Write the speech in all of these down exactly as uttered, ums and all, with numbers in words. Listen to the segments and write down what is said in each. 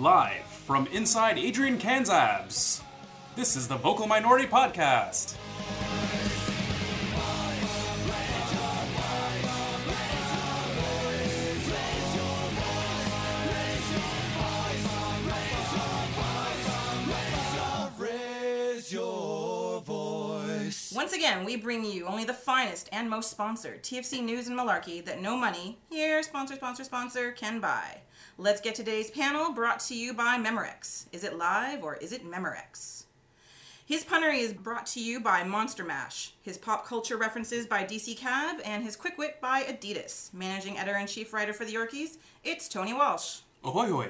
Live from inside Adrian Kanzabs, this is the Vocal Minority Podcast. Once again, we bring you only the finest and most sponsored T F C News and malarkey that no money, here, sponsor, sponsor, sponsor, can buy. Let's get today's panel brought to you by Memorex. Is it live or is it Memorex? His punnery is brought to you by Monster Mash, his pop culture references by D C Cab, and his quick wit by Adidas. Managing editor-in-chief writer for the Yorkies, it's Tony Walsh. Ahoy, ahoy.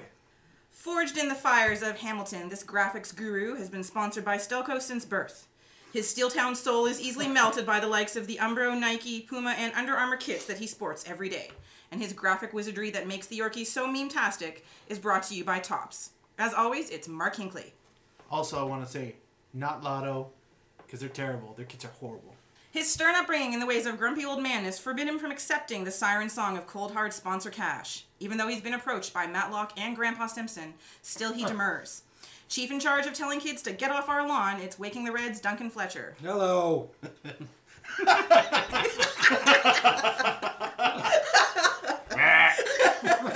Forged in the fires of Hamilton, this graphics guru has been sponsored by Stelco since birth. His Steeltown soul is easily melted by the likes of the Umbro, Nike, Puma, and Under Armour kits that he sports every day. And his graphic wizardry that makes the Yorkie so meme-tastic is brought to you by Tops. As always, it's Mark Hinkley. Also, I want to say, not Lotto, because they're terrible. Their kits are horrible. His stern upbringing in the ways of grumpy old madness forbid him from accepting the siren song of cold hard sponsor cash. Even though he's been approached by Matlock and Grandpa Simpson, still he demurs. Chief in charge of telling kids to get off our lawn, it's Waking the Reds' Duncan Fletcher. Hello.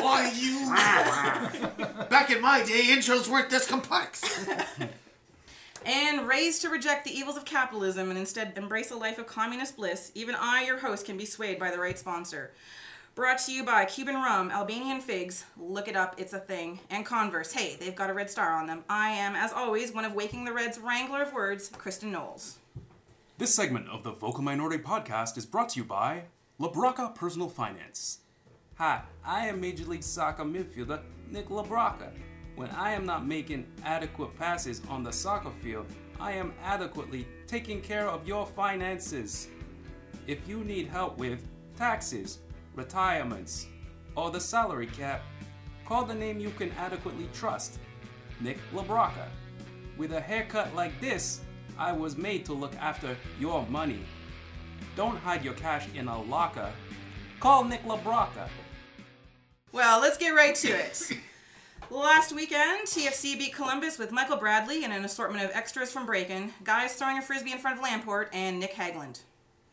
Why you? Back in my day, intros weren't this complex. And raised to reject the evils of capitalism and instead embrace a life of communist bliss, even I, your host, can be swayed by the right sponsor. Brought to you by Cuban Rum, Albanian Figs, look it up, it's a thing, and Converse. Hey, they've got a red star on them. I am, as always, one of Waking the Red's wrangler of words, Kristen Knowles. This segment of the Vocal Minority Podcast is brought to you by LaBrocca Personal Finance. Hi, I am Major League Soccer midfielder Nick LaBrocca. When I am not making adequate passes on the soccer field, I am adequately taking care of your finances. If you need help with taxes, retirements, or the salary cap, call the name you can adequately trust, Nick LaBrocca. With a haircut like this, I was made to look after your money. Don't hide your cash in a locker. Call Nick LaBrocca. Well, let's get right to it. Last weekend, T F C beat Columbus with Michael Bradley and an assortment of extras from Breakin', guys throwing a frisbee in front of Lamport, and Nick Hagelin.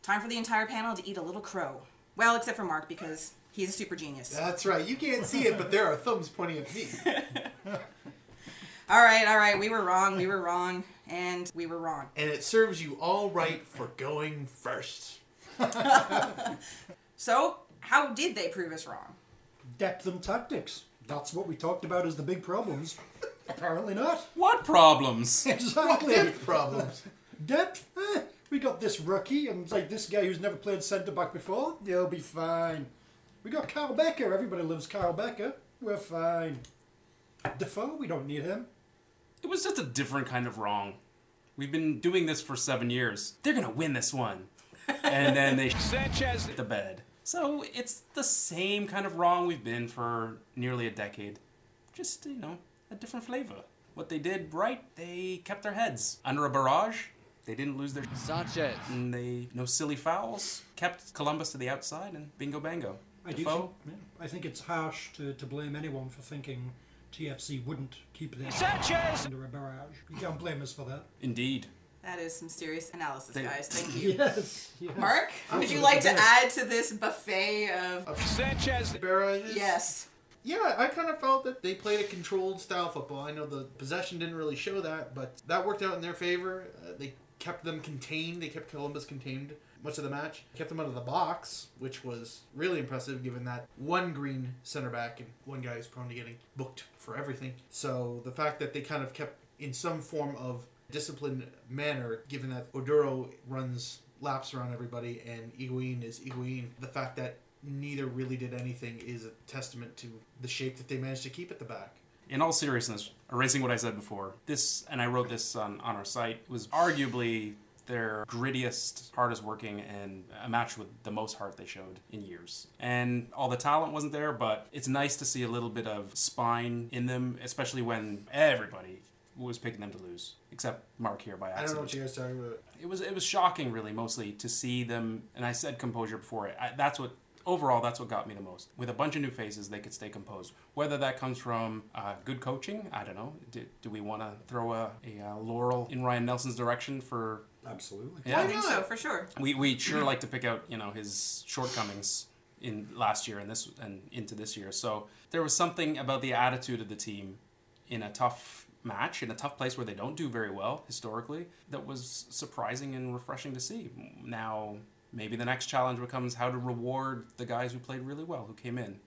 Time for the entire panel to eat a little crow. Well, except for Mark, because he's a super genius. That's right. You can't see it, but there are thumbs pointing at me. all right, all right. We were wrong. We were wrong. And we were wrong. And it serves you all right for going first. So, how did they prove us wrong? Depth and tactics. That's what we talked about as the big problems. Apparently not. What problems? Exactly. What depth problems? Depth? Eh. We got this rookie, and like this guy who's never played centre-back before, he'll be fine. We got Kyle Becker, everybody loves Kyle Becker, we're fine. Defoe, we don't need him. It was just a different kind of wrong. We've been doing this for seven years. They're going to win this one. And then they Sanchez the bed. So it's the same kind of wrong we've been for nearly a decade. Just, you know, a different flavor. What they did right, they kept their heads under a barrage. They didn't lose their Sanchez. And they, no silly fouls, kept Columbus to the outside, and bingo bango. I Defoe, do think, yeah, I think it's harsh to, to blame anyone for thinking T F C wouldn't keep their Sanchez under a barrage. You can't blame us for that. Indeed. That is some serious analysis, they, guys. Thank you. Yes, yes. Mark, absolutely. Would you like to add to this buffet of... of Sanchez barrages? Yes. Yeah, I kind of felt that they played a controlled style football. I know the possession didn't really show that, but that worked out in their favor. Uh, they... kept them contained. They kept Columbus contained much of the match. Kept them out of the box, which was really impressive given that one green center back and one guy is prone to getting booked for everything. So the fact that they kind of kept in some form of disciplined manner, given that Oduro runs laps around everybody and Higuain is Higuain, the fact that neither really did anything is a testament to the shape that they managed to keep at the back. In all seriousness, erasing what I said before, this, and I wrote this on, on our site, was arguably their grittiest, hardest working, and a match with the most heart they showed in years. And all the talent wasn't there, but it's nice to see a little bit of spine in them, especially when everybody was picking them to lose, except Mark here by accident. I don't know what you guys are talking about. It was, it was shocking, really, mostly, to see them, and I said composure before it. I, that's what overall, that's what got me the most. With a bunch of new faces, they could stay composed. Whether that comes from uh, good coaching, I don't know. Do, do we want to throw a, a uh, laurel in Ryan Nelson's direction for... Absolutely. Yeah. I think so, for sure. We we sure like to pick out, you know, his shortcomings in last year and this and into this year. So there was something about the attitude of the team in a tough match, in a tough place where they don't do very well historically, that was surprising and refreshing to see. Now, maybe the next challenge becomes how to reward the guys who played really well, who came in.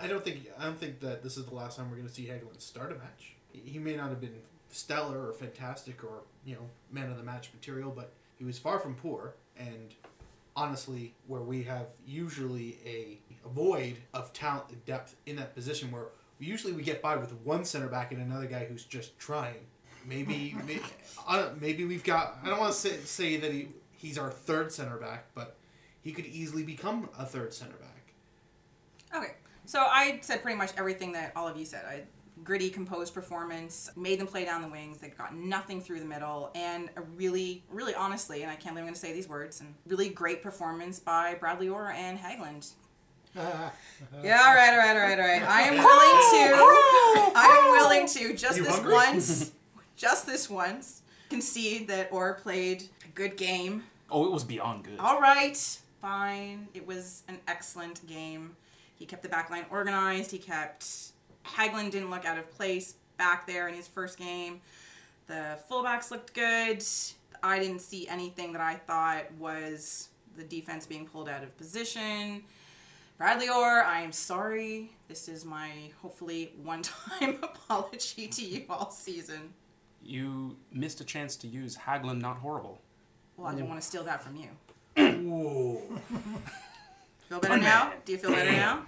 I don't think I don't think that this is the last time we're going to see Hagelin start a match. He may not have been stellar or fantastic or, you know, man of the match material, but he was far from poor. And honestly, where we have usually a, a void of talent and depth in that position, where usually we get by with one center back and another guy who's just trying. Maybe maybe, I don't, maybe we've got, I don't want to say, say that he he's our third center back, but he could easily become a third center back. Okay, so I said pretty much everything that all of you said. I gritty, composed performance, made them play down the wings, they got nothing through the middle, and a really, really honestly, and I can't believe I'm going to say these words, and really great performance by Bradley Orr and Hagelin. Uh, yeah, all right, all right, all right, all right. I am willing to, I am willing to, just you this hungry? once, just this once, concede that Orr played a good game. Oh, it was beyond good. All right, fine. It was an excellent game. He kept the back line organized, he kept... Hagelin didn't look out of place back there in his first game. The fullbacks looked good. I didn't see anything that I thought was the defense being pulled out of position. Bradley Orr, I am sorry. This is my hopefully one-time apology to you all season. You missed a chance to use Hagelin not horrible. Well, I didn't want to steal that from you. Whoa. Feel better now? Do you feel better now?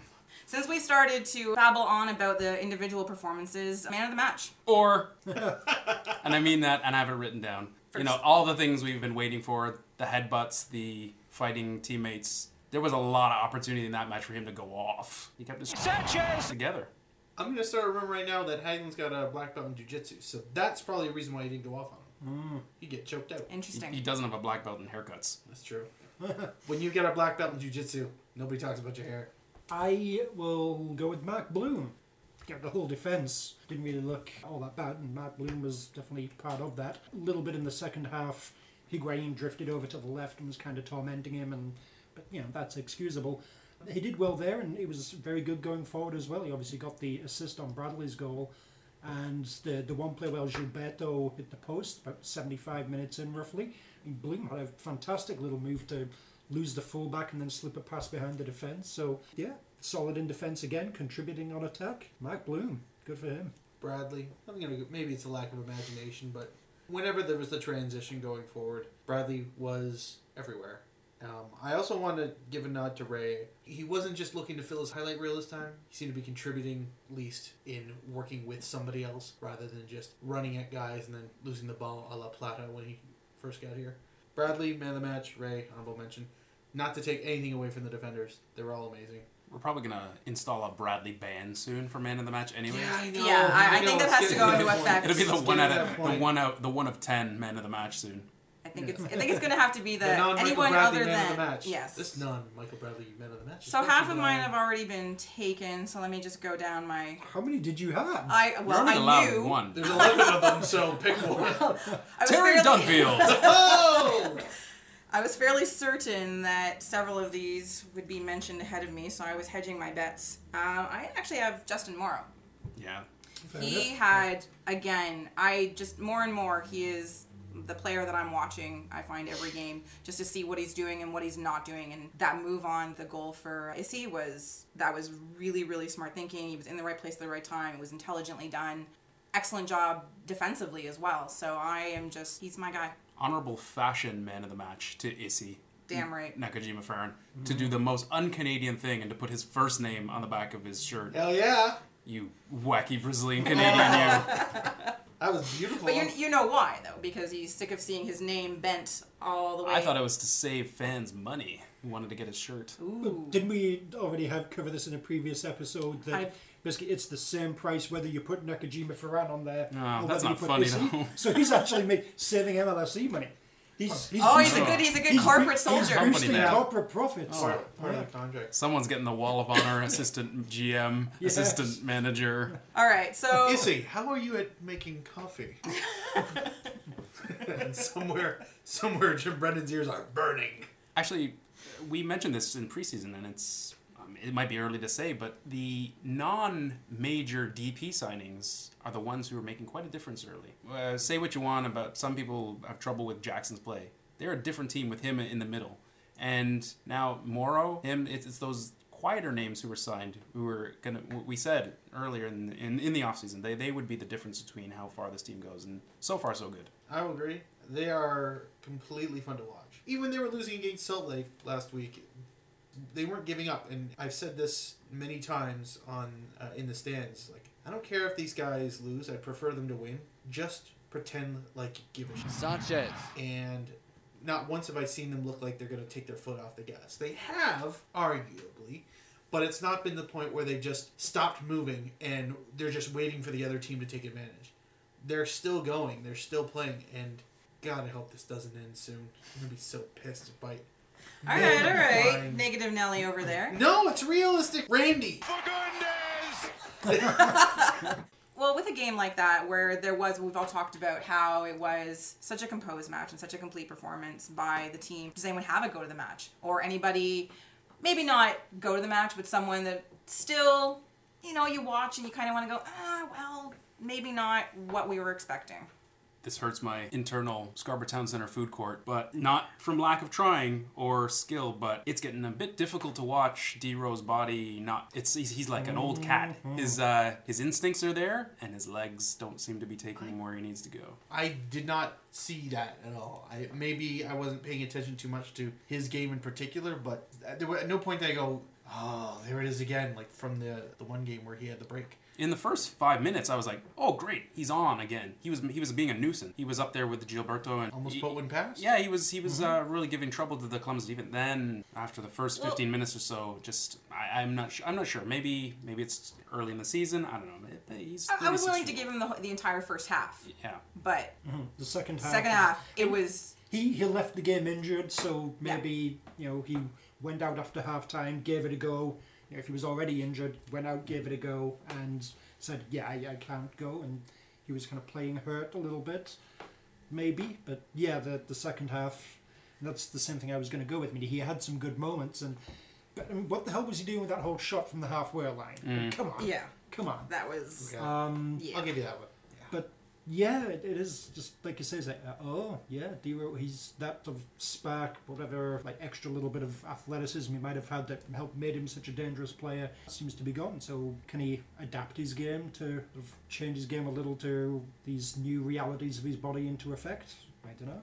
Since we started to babble on about the individual performances, man of the match. Or, and I mean that, and I have it written down. First. You know, all the things we've been waiting for, the headbutts, the fighting teammates. There was a lot of opportunity in that match for him to go off. He kept his Sanchez together. I'm going to start a rumor right now that Hagelin's got a black belt in jiu-jitsu, so that's probably a reason why he didn't go off on him. Mm. He'd get choked out. Interesting. He, he doesn't have a black belt in haircuts. That's true. When you get a black belt in jiu-jitsu, nobody talks about your hair. I will go with Mark Bloom. The whole defence didn't really look all that bad, and Mark Bloom was definitely part of that. A little bit in the second half, Higuain drifted over to the left and was kind of tormenting him, and but, you know, that's excusable. He did well there, and it was very good going forward as well. He obviously got the assist on Bradley's goal, and the, the one play where Gilberto hit the post, about seventy-five minutes in roughly, and Bloom had a fantastic little move to... lose the fullback and then slip a pass behind the defence. So, yeah, solid in defence again, contributing on attack. Mark Bloom, good for him. Bradley, I'm gonna go, maybe it's a lack of imagination, but whenever there was the transition going forward, Bradley was everywhere. Um, I also want to give a nod to Ray. He wasn't just looking to fill his highlight reel this time. He seemed to be contributing, at least in working with somebody else, rather than just running at guys and then losing the ball a la Plata when he first got here. Bradley, man of the match. Ray, honorable mention. Not to take anything away from the defenders. They were all amazing. We're probably going to install a Bradley ban soon for man of the match anyway. Yeah, I know. Yeah, I, I, I know. think that has to go into effect. It'll be the one, out of, the, one out, the one of ten man of the match soon. I think it's I think it's going to have to be the, the anyone Bradley other man than... Of the match. Yes. This non-Michael Bradley man of the match. So half of mine have already been taken, so let me just go down my... How many did you have? I Well, I knew... One. There's eleven of them, so pick one. Terry Dunfield! Oh! I was fairly certain that several of these would be mentioned ahead of me, so I was hedging my bets. Um, I actually have Justin Morrow. Yeah. Fair he enough. had, again, I just, more and more, he is the player that I'm watching, I find, every game, just to see what he's doing and what he's not doing. And that move on, the goal for Issy was, that was really, really smart thinking. He was in the right place at the right time. It was intelligently done. Excellent job defensively as well. So I am just, he's my guy. Honorable fashion man of the match to Issy. Damn right. Nakajima Farron. Mm. To do the most un-Canadian thing and to put his first name on the back of his shirt. Hell yeah. You wacky Brazilian Canadian, you. That was beautiful. But you, you know why, though, because he's sick of seeing his name bent all the way. I thought it was to save fans money. He wanted to get his shirt. Ooh. Didn't we already have cover this in a previous episode? That I... Basically, it's the same price whether you put Nakajima Farran on there. No, or that's not you put funny, Issy. Though. So he's actually made, saving M L S E money. He's, he's oh, he's a good, he's a good he's corporate big, soldier. He's corporate profits. Oh, part, part yeah. of the contract. Someone's getting the wall of honor, assistant G M, yes. assistant manager. All right, so Issy, how are you at making coffee? And somewhere, somewhere, Jim Brennan's ears are burning. Actually, we mentioned this in preseason, and it's um, it might be early to say, but the non-major D P signings are the ones who are making quite a difference early. Uh, say what you want about some people have trouble with Jackson's play. They're a different team with him in the middle. And now Morrow, him, it's, it's those quieter names who were signed, who were gonna. We said earlier in in, in the offseason, they they would be the difference between how far this team goes. And so far, so good. I will agree. They are completely fun to watch. Even when they were losing against Salt Lake last week, they weren't giving up. And I've said this many times on uh, in the stands, like, I don't care if these guys lose. I prefer them to win. Just pretend like you give a shit. Sanchez. And not once have I seen them look like they're going to take their foot off the gas. They have, arguably, but it's not been the point where they just stopped moving and they're just waiting for the other team to take advantage. They're still going. They're still playing. And God, I hope this doesn't end soon. I'm going to be so pissed if I... All right, all right. Flying. Negative Nelly over there. No, it's realistic. Randy. For goodness. Well, with a game like that where there was, we've all talked about how it was such a composed match and such a complete performance by the team. Does anyone have a go to the match? Or anybody, maybe not go to the match, but someone that still, you know, you watch and you kind of want to go, ah, well, maybe not what we were expecting. This hurts my internal Scarborough Town Center food court, but not from lack of trying or skill, but it's getting a bit difficult to watch D-Rose's body not... It's he's, he's like an old cat. His uh, his instincts are there, and his legs don't seem to be taking him where he needs to go. I did not see that at all. I Maybe I wasn't paying attention too much to his game in particular, but there were, at no point did I go, oh, there it is again, like from the, the one game where he had the break. In the first five minutes, I was like, "Oh, great, he's on again." He was he was being a nuisance. He was up there with the Gilberto and almost put one past. Yeah, he was he was mm-hmm. uh, really giving trouble to the Columbus. Even then, after the first fifteen well, minutes or so, just I, I'm not I'm not sure. Maybe maybe it's early in the season. I don't know. He's I was willing to give him the the entire first half. Yeah, but mm-hmm. the second half, second half, it was he he left the game injured, so maybe yeah. you know he went out after halftime, gave it a go. If he was already injured, went out, gave it a go, and said, yeah, I, I can't go. And he was kind of playing hurt a little bit, maybe. But yeah, the the second half, that's the same thing I was going to go with. I mean, he had some good moments. And but I mean, what the hell was he doing with that whole shot from the halfway line? Mm. Come on. Yeah. Come on. That was... Yeah. Um, yeah. I'll give you that one. Yeah. But yeah, it, it is just, like you say, it's like, oh, yeah, D-Row, he's that sort of spark, whatever, like extra little bit of athleticism he might have had that helped made him such a dangerous player, seems to be gone. So can he adapt his game to sort of change his game a little to these new realities of his body into effect? I don't know.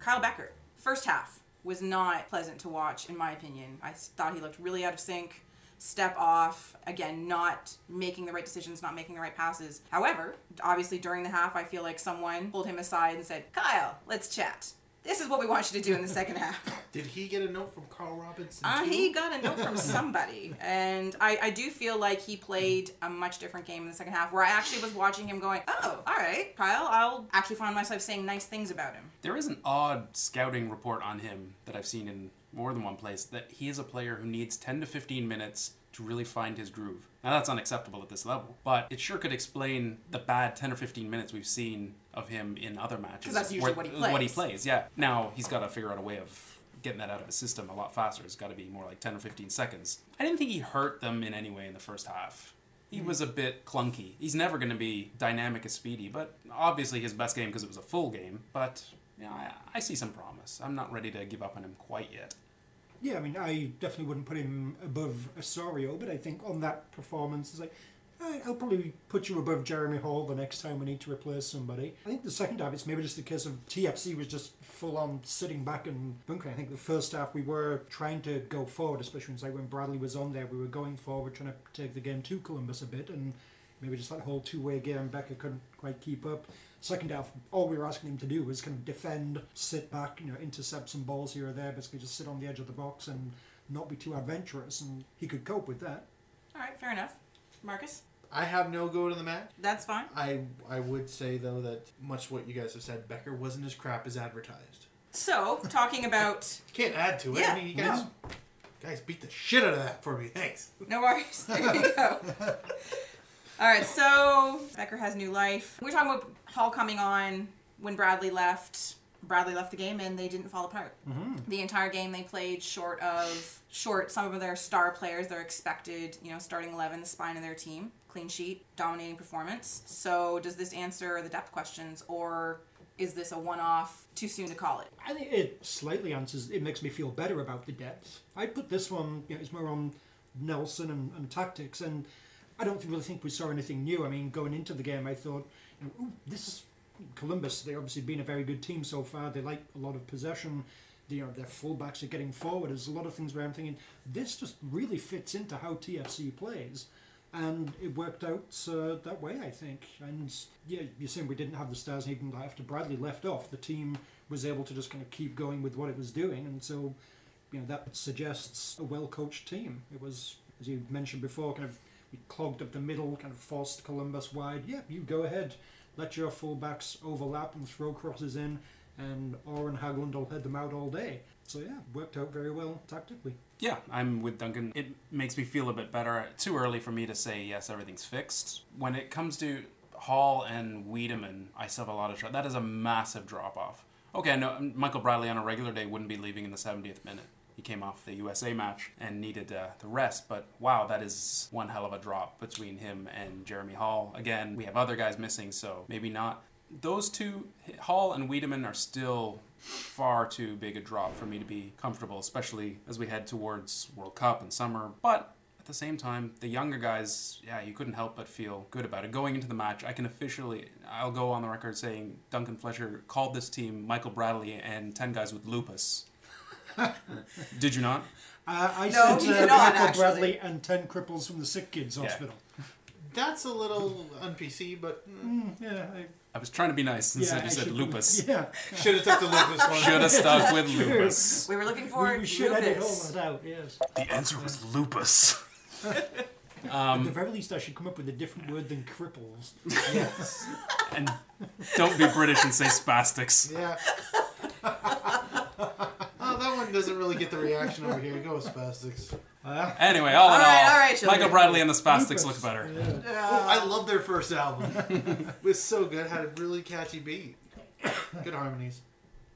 Kyle Becker, first half, was not pleasant to watch, in my opinion. I thought he looked really out of sync. Step off, again, not making the right decisions, not making the right passes. However, obviously during the half, I feel like someone pulled him aside and said, Kyle, let's chat. This is what we want you to do in the second half. Did he get a note from Carl Robinson? Uh, he got a note from somebody. And I, I do feel like he played a much different game in the second half, where I actually was watching him going, oh, all right, Kyle, I'll actually find myself saying nice things about him. There is an odd scouting report on him that I've seen in more than one place, that he is a player who needs ten to fifteen minutes to really find his groove. Now, that's unacceptable at this level, but it sure could explain the bad ten or fifteen minutes we've seen of him in other matches. Because that's usually where, what he plays. What he plays, yeah. Now, he's got to figure out a way of getting that out of his system a lot faster. It's got to be more like ten or fifteen seconds. I didn't think he hurt them in any way in the first half. He was a bit clunky. He's never going to be dynamic as speedy, but obviously his best game because it was a full game, but... Yeah, I, I see some promise. I'm not ready to give up on him quite yet. Yeah, I mean, I definitely wouldn't put him above Osorio, but I think on that performance, it's like, right, I'll probably put you above Jeremy Hall the next time we need to replace somebody. I think the second half, it's maybe just a case of T F C was just full-on sitting back and bunkering. I think the first half, we were trying to go forward, especially when, like, when Bradley was on there, we were going forward, trying to take the game to Columbus a bit, and maybe just that whole two-way game, Becker couldn't quite keep up. Second half, all we were asking him to do was kind of defend, sit back, you know, intercept some balls here or there, basically just sit on the edge of the box and not be too adventurous, and he could cope with that. All right, fair enough. Marcus? I have no go to the match. That's fine. I I would say, though, that much what you guys have said, Becker wasn't as crap as advertised. So, talking about... You can't add to it. Yeah, I mean, you guys, no. guys beat the shit out of that for me. Thanks. No worries. There you go. All right, so Becker has new life. We're talking about Hall coming on when Bradley left. Bradley left the game and they didn't fall apart. Mm-hmm. The entire game they played short of short some of their star players, their expected, you know, starting eleven, the spine of their team. Clean sheet, dominating performance. So does this answer the depth questions, or is this a one-off, too soon to call it? I think it slightly answers, it makes me feel better about the depth. I put this one, you know, it's more on Nelson and, and tactics, and I don't really think we saw anything new. I mean, going into the game I thought, you know, ooh, this is Columbus, they've obviously been a very good team so far. They like a lot of possession. They, you know, their fullbacks are getting forward. There's a lot of things where I'm thinking, this just really fits into how T F C plays. And it worked out uh, that way, I think. And yeah, you're saying we didn't have the stars, and even after Bradley left off, the team was able to just kind of keep going with what it was doing. And so, you know, that suggests a well-coached team. It was, as you mentioned before, kind of we clogged up the middle, kind of forced Columbus wide. Yeah, you go ahead. Let your fullbacks overlap and throw crosses in, and Orr and Hagelin will head them out all day. So yeah, worked out very well tactically. Yeah, I'm with Duncan. It makes me feel a bit better. Too early for me to say, yes, everything's fixed. When it comes to Hall and Wiedemann, I still have a lot of trouble. That is a massive drop-off. Okay, I know Michael Bradley on a regular day wouldn't be leaving in the seventieth minute. He came off the U S A match and needed uh, the rest, but wow, that is one hell of a drop between him and Jeremy Hall. Again, we have other guys missing, so maybe not. Those two, Hall and Wiedemann, are still far too big a drop for me to be comfortable, especially as we head towards World Cup and summer. But at the same time, the younger guys, yeah, you couldn't help but feel good about it. Going into the match, I can officially, I'll go on the record saying Duncan Fletcher called this team Michael Bradley and ten guys with lupus. Did you not? Uh, I no, said uh, not, Michael actually. Bradley and ten cripples from the sick kids yeah. hospital. That's a little un-P C, but mm, yeah. I, I was trying to be nice and yeah, said you I said lupus. Yeah, should have took the lupus one. Should have stuck with lupus. We were looking for we, we should lupus. Edit all that out. Yes. The answer was lupus. Um, At the very least, I should come up with a different word than cripples. Yes. And don't be British and say spastics. Yeah. Doesn't really get the reaction over here. Go with spastics. Uh, anyway, all, all in right, all, all right, Michael Bradley and the Spastics look better. Yeah. Uh, I love their first album. It was so good. Had a really catchy beat. Good harmonies.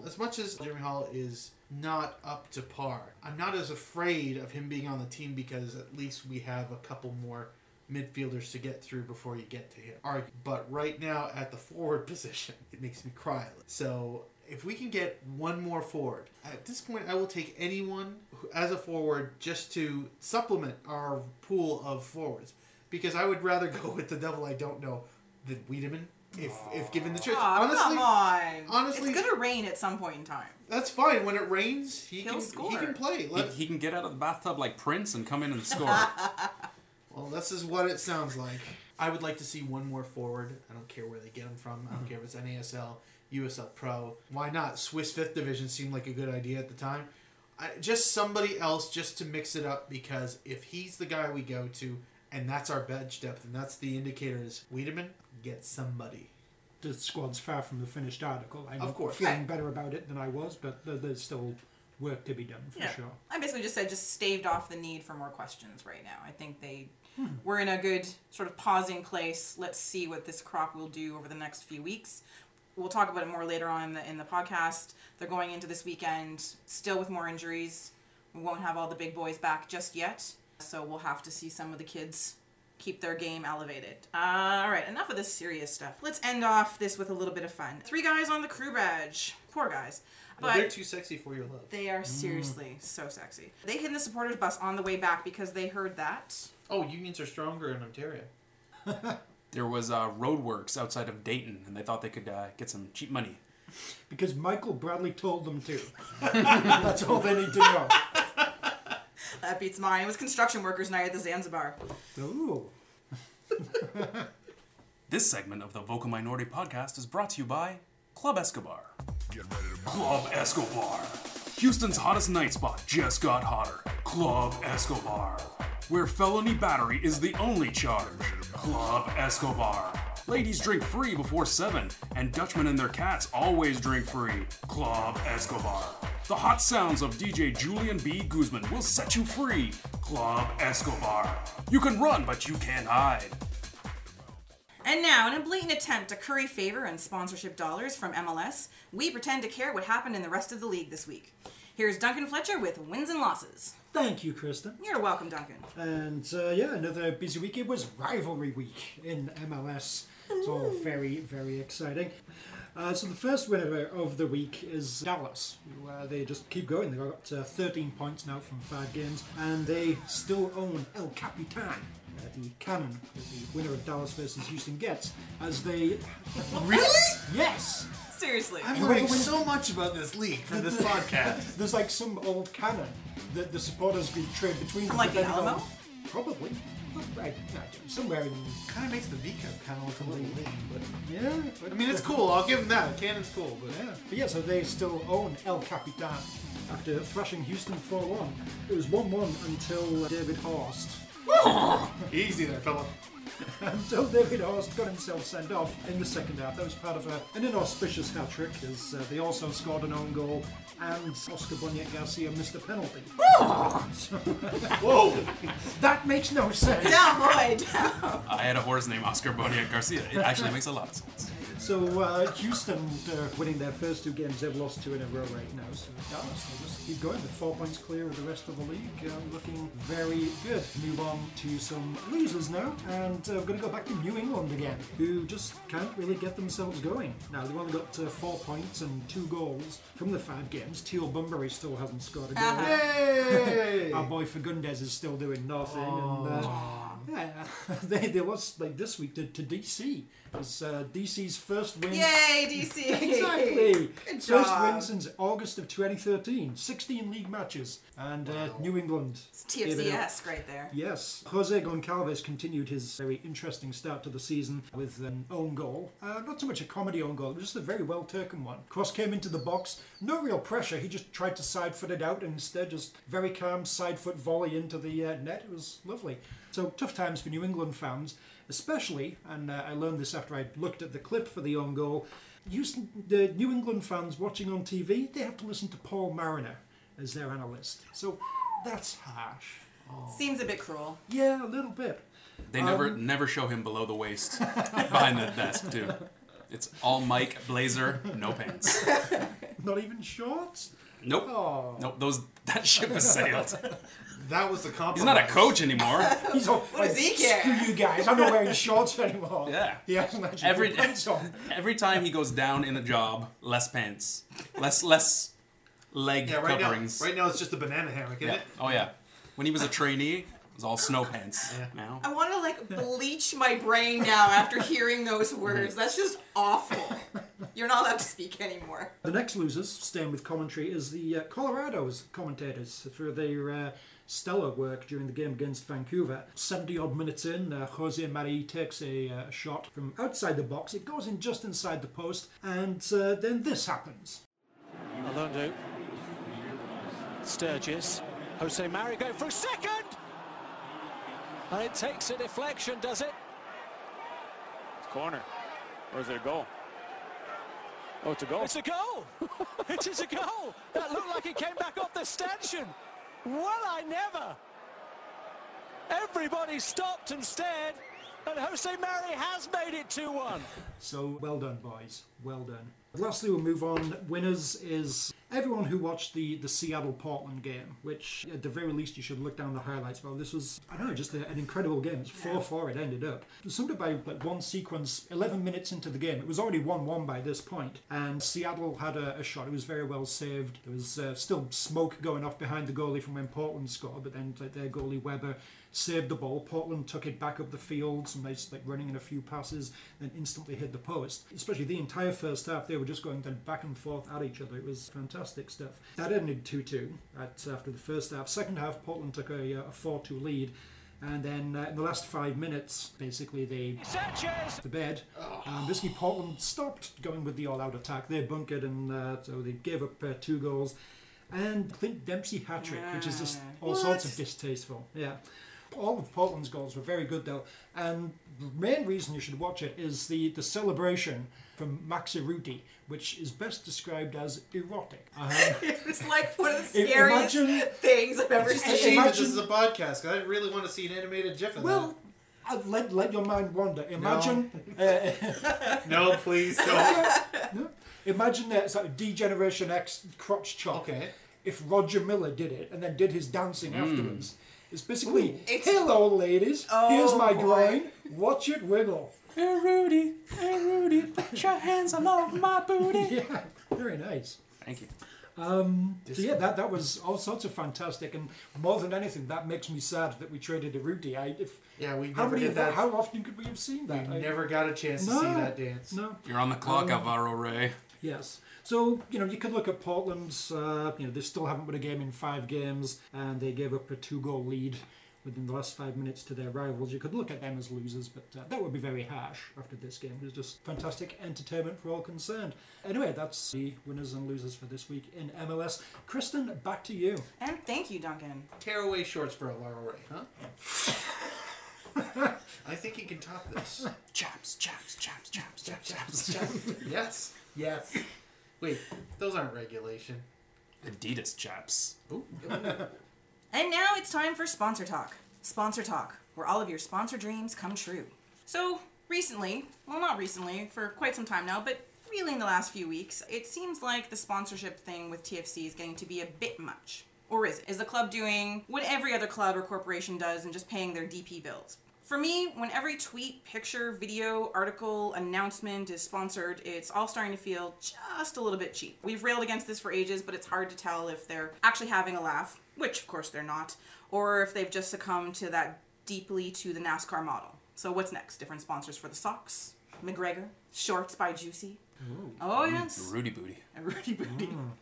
As much as Jeremy Hall is not up to par, I'm not as afraid of him being on the team because at least we have a couple more midfielders to get through before you get to him. But right now, at the forward position, it makes me cry. So... if we can get one more forward, at this point I will take anyone who, as a forward, just to supplement our pool of forwards. Because I would rather go with the devil I don't know than Wiedemann, if Aww. if given the choice. Aww, honestly, come on. Honestly, it's going to rain at some point in time. That's fine. When it rains, he, can, he can play. Let, he, he can get out of the bathtub like Prince and come in and score. Well, this is what it sounds like. I would like to see one more forward. I don't care where they get him from. I don't care if it's N A S L. U S L Pro. Why not? Swiss fifth Division seemed like a good idea at the time. I, just somebody else just to mix it up, because if he's the guy we go to and that's our bench depth and that's the indicator is Wiedemann, get somebody. The squad's far from the finished article. I'm of course. feeling better about it than I was, but there's still work to be done for yeah. sure. I basically just said just staved off the need for more questions right now. I think they... Hmm. we're in a good sort of pausing place. Let's see what this crop will do over the next few weeks. We'll talk about it more later on in the, in the podcast. They're going into this weekend still with more injuries. We won't have all the big boys back just yet. So we'll have to see some of the kids keep their game elevated. Uh, all right, enough of this serious stuff. Let's end off this with a little bit of fun. Three guys on the crew badge. Poor guys. But well, they're too sexy for your love. They are seriously mm. so sexy. They hid in the supporters bus on the way back because they heard that. Oh, unions are stronger in Ontario. There was uh, roadworks outside of Dayton, and they thought they could uh, get some cheap money. Because Michael Bradley told them to. That's all they need to know. That beats mine. It was construction workers' night at the Zanzibar. Ooh. This segment of the Vocal Minority Podcast is brought to you by Club Escobar. Get ready to Club Escobar. Houston's hottest night spot just got hotter. Club Escobar. where felony battery is the only charge. Club Escobar. Ladies drink free before seven, and Dutchmen and their cats always drink free. Club Escobar. The hot sounds of D J Julian B. Guzman will set you free. Club Escobar. You can run, but you can't hide. And now, in a blatant attempt to curry favor and sponsorship dollars from M L S, we pretend to care what happened in the rest of the league this week. Here's Duncan Fletcher with wins and losses. Thank you, Kristen. You're welcome, Duncan. And uh, yeah, another busy week. It was rivalry week in M L S. It's all very, very exciting. Uh, so the first winner of the week is Dallas. Uh, they just keep going. They've got uh, thirteen points now from five games, and they still own El Capitan, uh, the cannon that the winner of Dallas versus Houston gets, as they... Really? Yes! Seriously. I'm learning so much about this league from this podcast. There's like some old cannon that the supporters could trade between them. Like the Alamo? Probably. Right, somewhere in... Kind of makes the V C A kind of look a little lame, but... Yeah. But I mean, it's cool, I'll give them that. Cannon's cool, but yeah. But yeah, so they still own El Capitan after thrashing Houston four one. It was one one until David Horst... Easy there, fella. Until David Horst got himself sent off in the second half. That was part of a, an inauspicious hat-trick, as uh, they also scored an own goal, and Oscar Bunyek Garcia missed a penalty. Oh! So, whoa! That makes no sense. Down, boy, down. I had a horse named Oscar Bunyek Garcia. It actually makes a lot of sense. So uh, Houston uh, winning their first two games, they've lost two in a row right now. So Dallas, they just keep going. They're four points clear of the rest of the league, uh, looking very good. Move on to some losers now, and uh, we're going to go back to New England again, who just can't really get themselves going. Now they've only got uh, four points and two goals from the five games. Teal Bunbury still hasn't scored a goal. Uh-huh. Hey! Our boy Fagundes is still doing nothing. Oh. And, uh, Yeah, they, they lost like this week to, to D C. It was uh, D C's first win. Yay, D C! Exactly! Good job. First win since August of twenty thirteen. sixteen league matches. And wow. uh, New England. It's T F C-esque right there. Yes. Jose Goncalves continued his very interesting start to the season with an own goal. Uh, not so much a comedy own goal, it was just a very well-taken one. Cross came into the box, no real pressure. He just tried to side-foot it out, and instead just very calm side-foot volley into the uh, net. It was lovely. So tough times for New England fans, especially, and uh, I learned this after I looked at the clip for the own goal, Houston, the New England fans watching on T V, they have to listen to Paul Mariner as their analyst. So that's harsh. Oh. Seems a bit cruel. Yeah, a little bit. They um, never never show him below the waist behind the desk, too. It's all Mike, blazer, no pants. Not even shorts? Nope. Oh. Nope, those, that ship has sailed. That was the compliment. He's not a coach anymore. He's all, what like, does he care? Screw you guys. I'm not wearing shorts anymore. Yeah. He hasn't actually every, put pants on. Every time he goes down in a job, less pants. Less less leg yeah, right coverings. Now, right now it's just a banana hammock, isn't yeah. it? Oh, yeah. When he was a trainee, it was all snow pants. Yeah. Now I want to, like, bleach my brain now after hearing those words. That's just awful. You're not allowed to speak anymore. The next losers, staying with commentary, is the uh, Colorado's commentators for their... Uh, stellar work during the game against Vancouver. seventy-odd minutes in, uh, Jose Mari takes a uh, shot from outside the box. It goes in just inside the post, and uh, then this happens. Alondo, Sturgis, Jose Mari going for a second! And it takes a deflection, does it? Corner. Where's their goal? Oh, it's a goal. It's a goal! It is a goal! That looked like it came back off the stanchion! Well, I never! Everybody stopped and stared, and Jose Mari has made it two one. So, well done, boys. Well done. Lastly, we'll move on. Winners is everyone who watched the, the Seattle-Portland game, which, at the very least, you should look down the highlights. Well, this was, I don't know, just a, an incredible game. It was four four it ended up. It was something by like, one sequence, eleven minutes into the game. It was already one one by this point, and Seattle had a, a shot. It was very well saved. There was uh, still smoke going off behind the goalie from when Portland scored, but then like, their goalie, Weber, saved the ball. Portland took it back up the field, some nice like, running in a few passes, then instantly hit the post. Especially the entire first half, they were just going then back and forth at each other. It was fantastic stuff. That ended two two after the first half. Second half, Portland took a, a four two lead. And then uh, in the last five minutes, basically, they... Sanchez! ...the bed. Um, basically, Portland stopped going with the all-out attack. They bunkered, and uh, so they gave up uh, two goals. And Clint Dempsey hat-trick, yeah. which is just all what? sorts of distasteful. Yeah. all of Portland's goals were very good, though. And the main reason you should watch it is the, the celebration from Maxi Ruti, which is best described as erotic. Um, it was like one of the scariest imagine, things I've ever seen. It's a shame that this is a podcast, because I didn't really want to see an animated GIF of well, that. I'd let let your mind wander. Imagine, no, uh, no please don't. No. Imagine that it's like D-Generation X crotch chop. Okay. If Roger Miller did it and then did his dancing mm. afterwards, it's basically, ooh, it's, hello, ladies. Oh, here's my groin. Watch it wiggle. Hey Rudy, hey Rudy, put your hands all over my booty. Yeah, very nice. Thank you. Um, so yeah, that, that was all sorts of fantastic, and more than anything, that makes me sad that we traded a Rudy. I, if, yeah, we never did that. How often could we have seen that? We I, never got a chance no, to see that dance. No, you're on the clock, um, Alvaro Ray. Yes. So, you know, you could look at Portland's, uh, you know, they still haven't won a game in five games, and they gave up a two-goal lead within the last five minutes to their rivals. You could look at them as losers, but uh, that would be very harsh after this game. It was just fantastic entertainment for all concerned. Anyway, that's the winners and losers for this week in M L S. Kristen, back to you. And thank you, Duncan. Tearaway shorts for Alvaro Ray, huh? I think he can top this. Chaps, chaps, chaps, chaps, chaps, chaps, chaps. Yes, yes. Wait, those aren't regulation. Adidas chaps. Ooh. And now it's time for Sponsor Talk. Sponsor Talk, where all of your sponsor dreams come true. So recently, well not recently, for quite some time now, but really in the last few weeks, it seems like the sponsorship thing with T F C is getting to be a bit much. Or is it? Is the club doing what every other club or corporation does and just paying their D P bills? For me, when every tweet, picture, video, article, announcement is sponsored, it's all starting to feel just a little bit cheap. We've railed against this for ages, but it's hard to tell if they're actually having a laugh, which of course they're not, or if they've just succumbed to that deeply to the NASCAR model. So what's next? Different sponsors for the socks, McGregor, shorts by Juicy. Ooh. Oh yes. Rudy Booty. A Rudy Booty. Mm.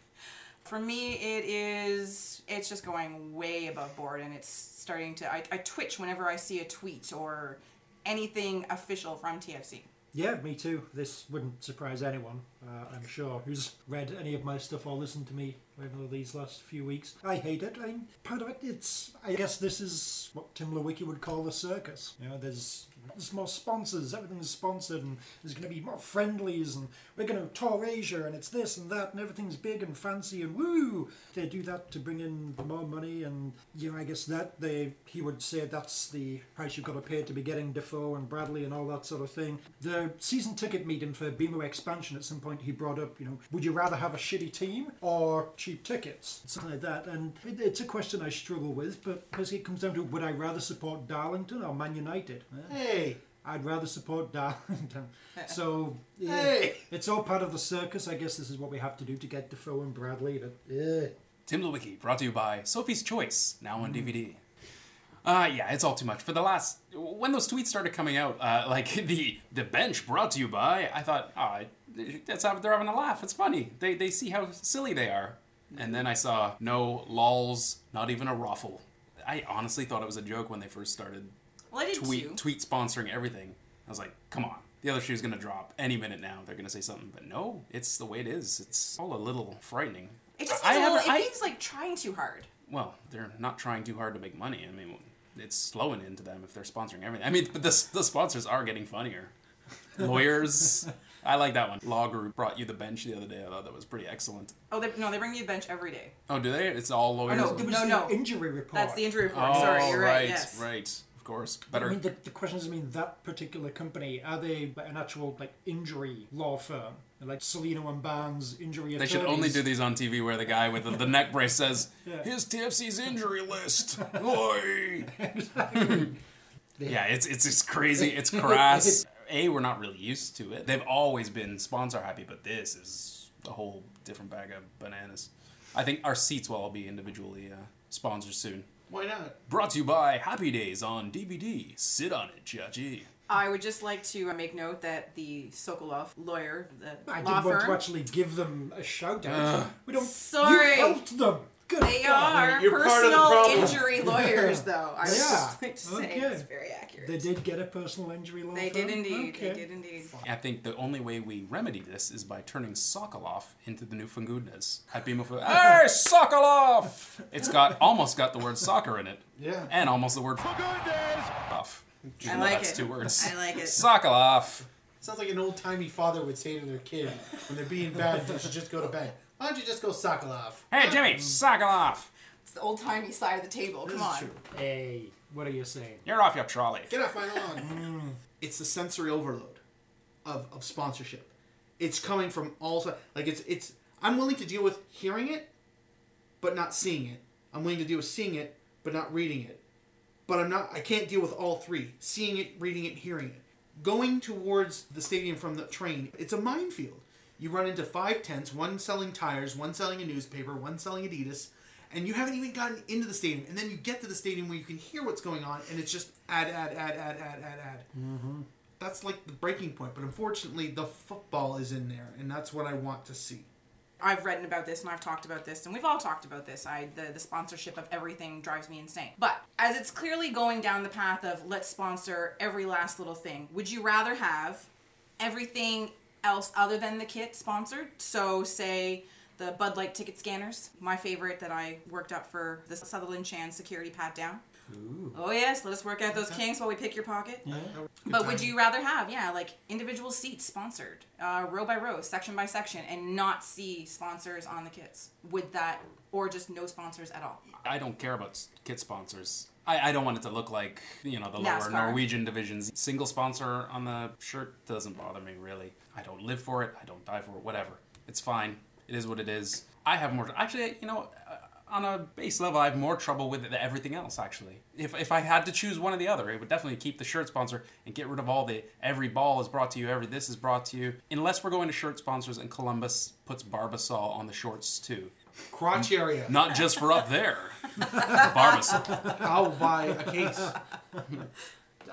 For me, it is, it's just going way above board, and it's starting to, I, I twitch whenever I see a tweet or anything official from T F C. Yeah, me too. This wouldn't surprise anyone, uh, I'm sure, who's read any of my stuff or listened to me over these last few weeks. I hate it. I'm part of it. It's, I guess this is what Tim Lewicki would call a circus. You know, there's, there's more sponsors, everything's sponsored, and there's going to be more friendlies, and we're going to tour Asia, and it's this and that, and everything's big and fancy, and woo! They do that to bring in more money, and, you know, I guess that they, he would say that's the price you've got to pay to be getting Defoe and Bradley and all that sort of thing. The season ticket meeting for B M O expansion, at some point he brought up, you know, would you rather have a shitty team or cheap tickets? Something like that, and it, it's a question I struggle with, but because it comes down to, would I rather support Darlington or Man United? Yeah. Hey! I'd rather support Darlington. So, yeah, hey. It's all part of the circus. I guess this is what we have to do to get Defoe and Bradley. But, yeah. Tim Lewicki, brought to you by Sophie's Choice, now on mm. D V D. Uh, yeah, it's all too much. For the last, when those tweets started coming out, uh, like the, the bench brought to you by, I thought, oh, that's how they're having a laugh. It's funny. They, they see how silly they are. And then I saw no lols, not even a ruffle. I honestly thought it was a joke when they first started. Well, tweet, tweet sponsoring everything. I was like, come on. The other shoe's going to drop any minute now. They're going to say something. But no, it's the way it is. It's all a little frightening. It just feels, I, a little, I, it feels like trying too hard. Well, they're not trying too hard to make money. I mean, it's flowing into them if they're sponsoring everything. I mean, but the, the sponsors are getting funnier. Lawyers. I like that one. Law Group brought you the bench the other day. I thought that was pretty excellent. Oh, they, no, they bring you the bench every day. Oh, do they? It's all lawyers? Oh, no, there was no, no. injury report. That's the injury report. Oh, sorry, you're right. Right, yes. right. Of course, better. I mean, the, the question is, I mean, that particular company, are they an actual, like, injury law firm? Like Salino and Barnes injury attorneys? They should only do these on T V where the guy with the, the neck brace says, yeah. Here's T F C's injury list. Oi! Exactly. Yeah, it's, it's it's crazy. It's crass. A, we're not really used to it. They've always been sponsor happy, but this is a whole different bag of bananas. I think our seats will all be individually uh, sponsored soon. Why not? Brought to you by Happy Days on D V D. Sit on it, Chachi. I would just like to make note that the Sokolov lawyer, the I law didn't firm, want to actually give them a shout out. Uh, we don't. Sorry. You helped them. Good they God. Are You're personal part of the injury lawyers, though. I was yeah. just like to okay. say it's very accurate. They did get a personal injury law. They firm? Did indeed. Okay. They did indeed. I think the only way we remedy this is by turning Sokolov into the new Fungudas. I'd be moving. Hey, Sokolov! It's got almost got the word soccer in it. Yeah. And almost the word Fungudas. I like that's it. Two words. I like it. Sokolov. Sounds like an old-timey father would say to their kid when they're being bad, you should just go to bed. Why don't you just go Sokolov? Hey, Jimmy, Sokolov! It's the old-timey side of the table. Come on. True. Hey, what are you saying? You're off your trolley. Get off my lawn. It's the sensory overload of, of sponsorship. It's coming from all sides. Like, it's, it's, I'm willing to deal with hearing it, but not seeing it. I'm willing to deal with seeing it, but not reading it. But I'm not, I can't deal with all three. Seeing it, reading it, hearing it. Going towards the stadium from the train, it's a minefield. You run into five tents, one selling tires, one selling a newspaper, one selling Adidas, and you haven't even gotten into the stadium. And then you get to the stadium where you can hear what's going on, and it's just ad, ad, ad, ad, ad, ad, ad. Mm-hmm. That's like the breaking point. But unfortunately, the football is in there, and that's what I want to see. I've written about this, and I've talked about this, and we've all talked about this. I the, the sponsorship of everything drives me insane. But as it's clearly going down the path of let's sponsor every last little thing, would you rather have everything else other than the kit sponsored? So say the Bud Light ticket scanners, my favorite that I worked up for the Sutherland Chan security pat down. Ooh. Oh yes, let us work out those kinks while we pick your pocket. Yeah. But time. Would you rather have, yeah, like individual seats sponsored, uh, row by row, section by section, and not see sponsors on the kits? Would that, or just no sponsors at all? I don't care about kit sponsors. I, I don't want it to look like, you know, the lower NASCAR. Norwegian divisions. Single sponsor on the shirt doesn't bother me, really. I don't live for it. I don't die for it. Whatever. It's fine. It is what it is. I have more... Actually, you know... Uh, On a base level, I have more trouble with it than everything else, actually. If if I had to choose one or the other, it would definitely keep the shirt sponsor and get rid of all the every ball is brought to you, every this is brought to you. Unless we're going to shirt sponsors and Columbus puts Barbasol on the shorts, too. Crotch and area. Not just for up there. Barbasol. I'll buy a case.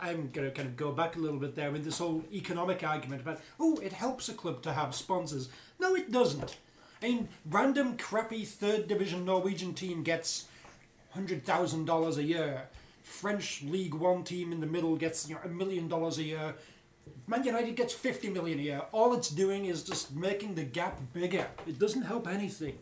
I'm going to kind of go back a little bit there with this whole economic argument about, oh, it helps a club to have sponsors. No, it doesn't. I mean, random crappy third division Norwegian team gets one hundred thousand dollars a year. French League One team in the middle gets, you know, a million dollars a year. Man United gets fifty million a year. All it's doing is just making the gap bigger. It doesn't help anything.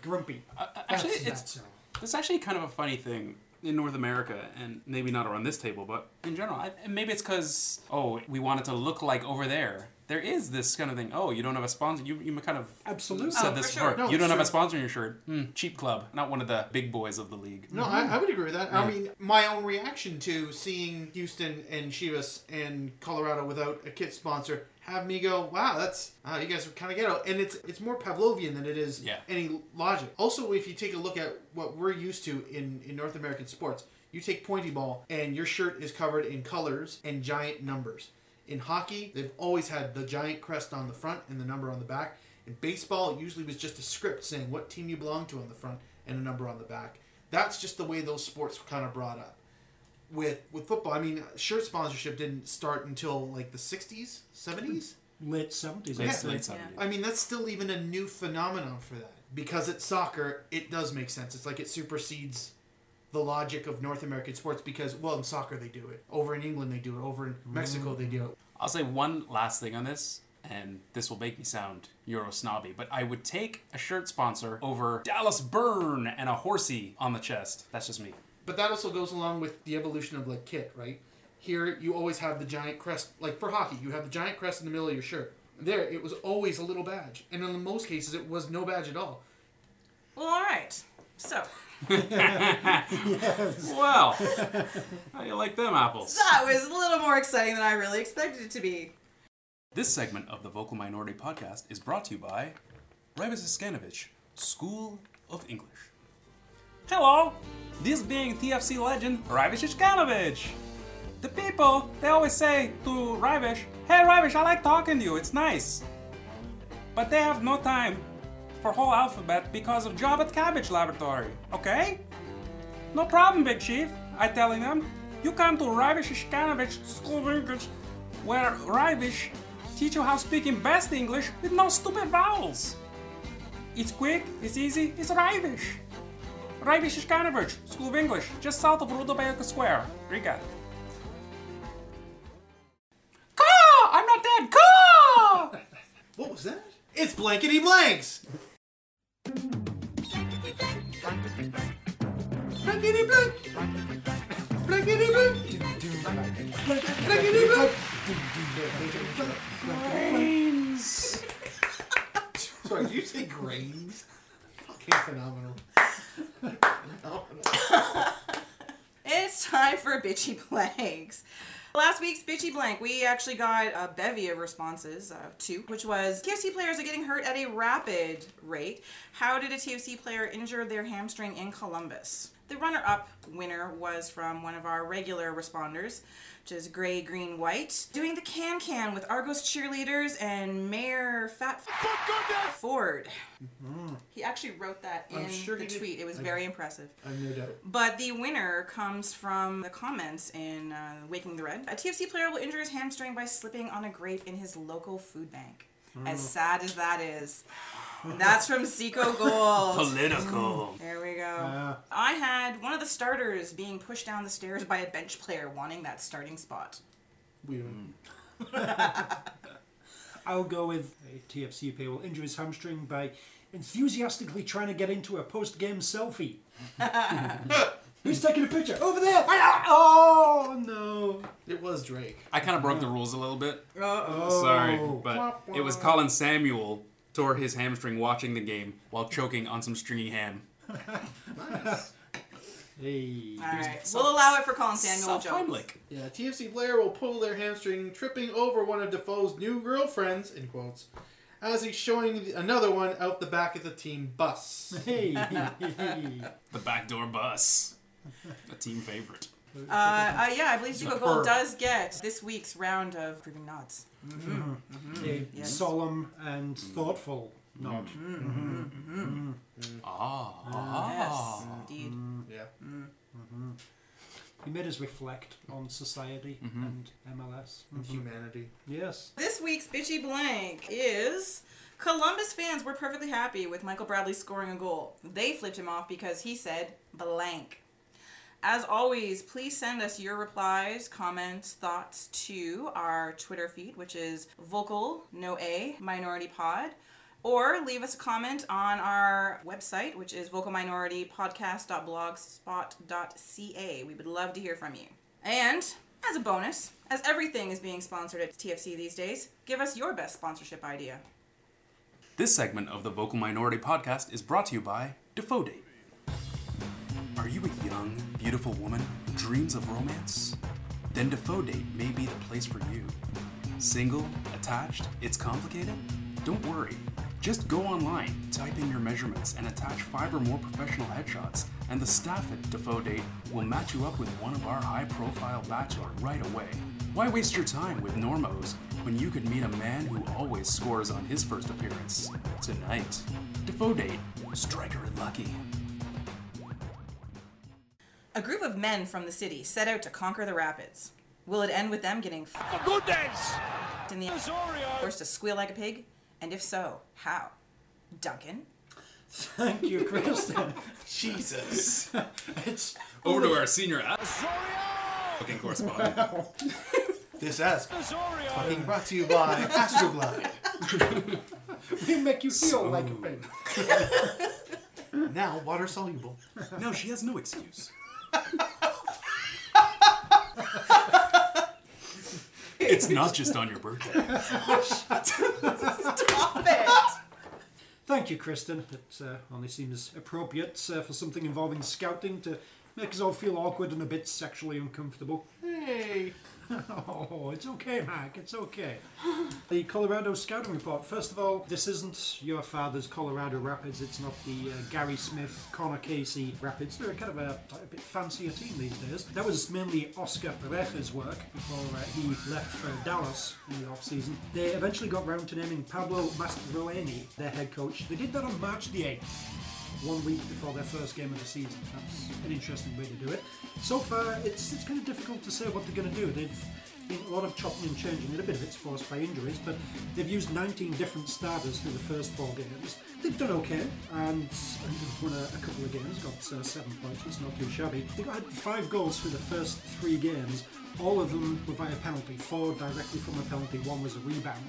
Grumpy. Uh, actually, it's, it's actually kind of a funny thing in North America, and maybe not around this table, but in general. I, maybe it's because, oh, we want it to look like over there. There is this kind of thing. Oh, you don't have a sponsor. You you kind of absolutely said oh, this before. Sure. No, you don't have a sponsor in your shirt. Hmm, cheap club, not one of the big boys of the league. No, mm-hmm. I, I would agree with that. Yeah. I mean, my own reaction to seeing Houston and Chivas and Colorado without a kit sponsor have me go, "Wow, that's uh, you guys are kind of ghetto," and it's it's more Pavlovian than it is yeah. any logic. Also, if you take a look at what we're used to in in North American sports, you take pointy ball and your shirt is covered in colors and giant numbers. In hockey, they've always had the giant crest on the front and the number on the back. In baseball, it usually was just a script saying what team you belong to on the front and a number on the back. That's just the way those sports were kind of brought up. With with football, I mean, shirt sponsorship didn't start until like the sixties, seventies? Late seventies. Yeah, late, late seventies. Yeah. I mean, that's still even a new phenomenon for that. Because it's soccer, it does make sense. It's like it supersedes the logic of North American sports because, well, in soccer they do it. Over in England they do it. Over in Mexico they do it. I'll say one last thing on this, and this will make me sound Euro snobby, but I would take a shirt sponsor over Dallas Burn and a horsey on the chest. That's just me. But that also goes along with the evolution of like kit, right? Here you always have the giant crest. Like for hockey, you have the giant crest in the middle of your shirt. There, it was always a little badge. And in most cases, it was no badge at all. Well, all right. So... Yes. Well, how you like them apples? That was a little more exciting than I really expected it to be. This segment of the Vocal Minority Podcast is brought to you by Rybus Iskanovich, School of English. Hello, this being T F C legend Rybus Iskanovich. The people, they always say to Rybus, "Hey Rybus, I like talking to you, it's nice." But they have no time for whole alphabet because of job at Cabbage Laboratory, okay? No problem, Big Chief, I telling them. You come to Rybus Iskanovich School of English, where Rybus teach you how to speak in best English with no stupid vowels. It's quick, it's easy, it's Rivish. Rivish is Carnivage, School of English, just south of Rudolbayoka Square, Riga. Caw! I'm not dead, caw! What was that? It's Blankety Blanks! Blankety Blank! Blankety Blank! Blankety Blank! Grains! Sorry, did you say grains? Fucking phenomenal. It's time for Bitchy Blanks. Last week's Bitchy Blank, we actually got a bevy of responses, uh, two, which was T F C players are getting hurt at a rapid rate. How did a T F C player injure their hamstring in Columbus? The runner-up winner was from one of our regular responders, which is Gray, Green, White, doing the can-can with Argos cheerleaders and Mayor Fat F- Ford. Mm-hmm. He actually wrote that in sure the tweet. Did. It was I, very impressive. I have no doubt. But the winner comes from the comments in uh, Waking the Red. A T F C player will injure his hamstring by slipping on a grape in his local food bank. Mm. As sad as that is. That's from Seco Gold. Political. There we go. Yeah. I had one of the starters being pushed down the stairs by a bench player wanting that starting spot. Weird. I'll go with a T F C player will injure his hamstring by enthusiastically trying to get into a post-game selfie. Who's taking a picture? Over there! Oh, no. It was Drake. I kind of broke the rules a little bit. Uh-oh. Sorry, but it was Colin Samuel tore his hamstring watching the game while choking on some stringy ham. Nice. Hey. All right. Some, we'll allow it for Colin Samuel jokes. Yeah, T F C player will pull their hamstring, tripping over one of Defoe's new girlfriends, in quotes, as he's showing another one out the back of the team bus. Hey. The backdoor bus. A team favorite. Uh, uh, yeah, I believe Seco Gold does get this week's round of proving nods. Mm-hmm. Mm-hmm. A yes. Solemn and thoughtful mm-hmm. nod. Mm-hmm. Mm-hmm. Mm-hmm. Mm-hmm. Mm-hmm. Ah. ah. Yes, indeed. Mm-hmm. Yeah. Mm-hmm. He made us reflect on society mm-hmm. and M L S. Mm-hmm. And humanity. Yes. This week's Bitchy Blank is... Columbus fans were perfectly happy with Michael Bradley scoring a goal. They flipped him off because he said blank. As always, please send us your replies, comments, thoughts to our Twitter feed, which is Vocal, no A, Minority Pod, or leave us a comment on our website, which is vocal minority podcast dot blogspot dot c a. We would love to hear from you. And as a bonus, as everything is being sponsored at T F C these days, give us your best sponsorship idea. This segment of the Vocal Minority Podcast is brought to you by Defoe Date. Are you a young, beautiful woman who dreams of romance? Then Defoe Date may be the place for you. Single? Attached? It's complicated? Don't worry. Just go online, type in your measurements, and attach five or more professional headshots, and the staff at Defoe Date will match you up with one of our high-profile bachelor right away. Why waste your time with normos when you could meet a man who always scores on his first appearance? Tonight. Defoe Date. Striker and lucky. A group of men from the city set out to conquer the rapids. Will it end with them getting f***ing good days in the Oreo, forced to squeal like a pig? And if so, how? Duncan? Thank you, Kristen. Jesus. It's over to our senior ass. Fucking correspondent. This ass fucking brought to you by Astroglide. We make you feel so... like a pig. Now water soluble. No, she has no excuse. It's not just on your birthday. Stop it! Thank you, Kristen. It uh, only seems appropriate uh, for something involving scouting to make us all feel awkward and a bit sexually uncomfortable. Hey! Oh, it's okay, Mac. It's okay. The Colorado Scouting Report. First of all, this isn't your father's Colorado Rapids. It's not the uh, Gary Smith, Connor Casey Rapids. They're kind of a, a bit fancier team these days. That was mainly Oscar Pereja's work before uh, he left for Dallas in the off-season. They eventually got round to naming Pablo Mastroianni their head coach. They did that on March the eighth. One week before their first game of the season. That's an interesting way to do it. So far, it's it's kind of difficult to say what they're going to do. They've been a lot of chopping and changing, and a bit of it's forced by injuries, but they've used nineteen different starters through the first four games. they've done okay, and they've won a, a couple of games, got uh, seven points, it's not too shabby. They've had five goals through the first three games, all of them were via penalty, four directly from a penalty, one was a rebound.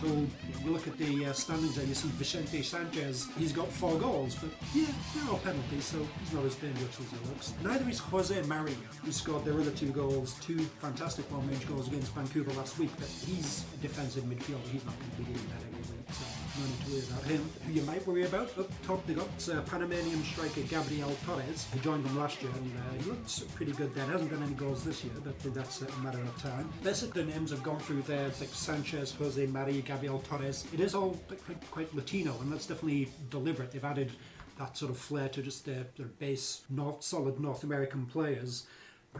So you, know, you look at the uh, standings there, you see Vicente Sanchez, he's got four goals, but yeah, they're all penalties, so he's not as dangerous as he looks. Neither is Jose Maria, who scored their other two goals, two fantastic long-range goals against Vancouver last week, but he's a defensive midfielder, he's not going to be doing that every week, so no need to worry about him. Who you might worry about, up top they got uh, Panamanian striker Gabriel Torres, who joined them last year, and uh, he looks pretty good there, hasn't got any goals this year, but that's a matter of time. Basically the names have gone through there, like Sanchez, Jose Maria, Gabriel Torres. It is all quite, quite Latino, and that's definitely deliberate. They've added that sort of flair to just their, their base, north, solid North American players.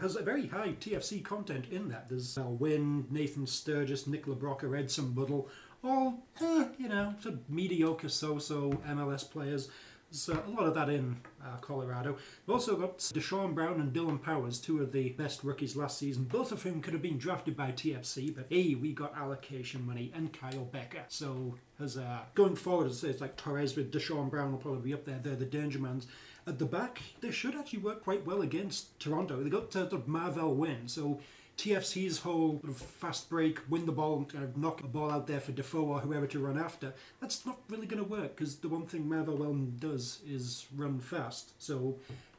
Has a very high T F C content in that. There's Al Wynn, Nathan Sturgis, Nick LaBrocca, Edson Muddle, all, eh, you know, sort of mediocre so-so M L S players. So a lot of that in uh, Colorado. We've also got Deshaun Brown and Dylan Powers, two of the best rookies last season. Both of whom could have been drafted by T F C, but hey, we got allocation money, and Kyle Becker. So as uh, going forward, as I say, it's like Torres with Deshaun Brown will probably be up there. They're the danger mans. At the back, they should actually work quite well against Toronto. They got uh, Marvel Wynn, so T F C's whole sort of fast break, win the ball, and kind of knock a ball out there for Defoe or whoever to run after, that's not really going to work, because the one thing Marvel does is run fast. So,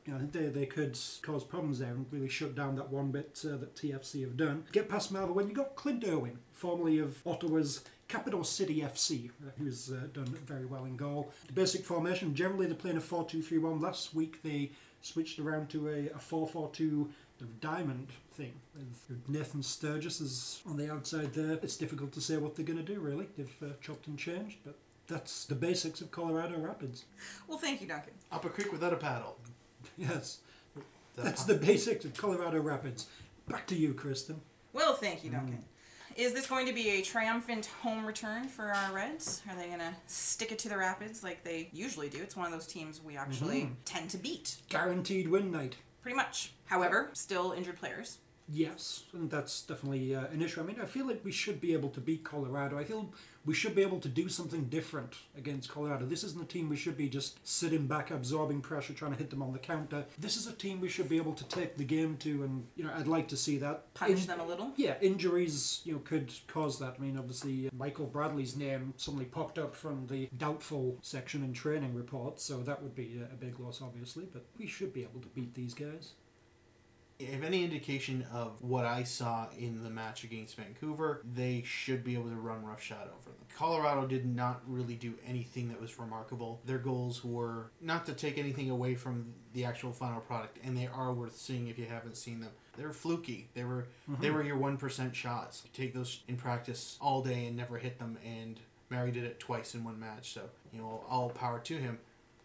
you know, they, they could cause problems there and really shut down that one bit uh, that T F C have done. Get past Marvel, you've got Clint Irwin, formerly of Ottawa's Capital City F C, who's uh, done very well in goal. The basic formation, generally they're playing a four two three one. Last week they switched around to a four four two diamond thing. With Nathan Sturgis is on the outside there. It's difficult to say what they're going to do, really. They've uh, chopped and changed, but that's the basics of Colorado Rapids. Well, thank you, Duncan. Up a creek without a paddle. Yes. That's the basics of Colorado Rapids. Back to you, Kristen. Well, thank you, Duncan. Mm. Is this going to be a triumphant home return for our Reds? Are they going to stick it to the Rapids like they usually do? It's one of those teams we actually mm-hmm. tend to beat. Guaranteed win night. Pretty much. However, still injured players. Yes, and that's definitely uh, an issue. I mean, I feel like we should be able to beat Colorado. I feel we should be able to do something different against Colorado. This isn't a team we should be just sitting back, absorbing pressure, trying to hit them on the counter. This is a team we should be able to take the game to, and, you know, I'd like to see that. Punish In- them a little? Yeah, injuries, you know, could cause that. I mean, obviously, Michael Bradley's name suddenly popped up from the doubtful section in training reports, so that would be a big loss, obviously, but we should be able to beat these guys. If any indication of what I saw in the match against Vancouver, they should be able to run roughshod over them. Colorado did not really do anything that was remarkable. Their goals were, not to take anything away from the actual final product, and they are worth seeing if you haven't seen them. They're fluky. They were mm-hmm. they were your one percent shots. You take those in practice all day and never hit them, and Mary did it twice in one match, so, you know, all power to him.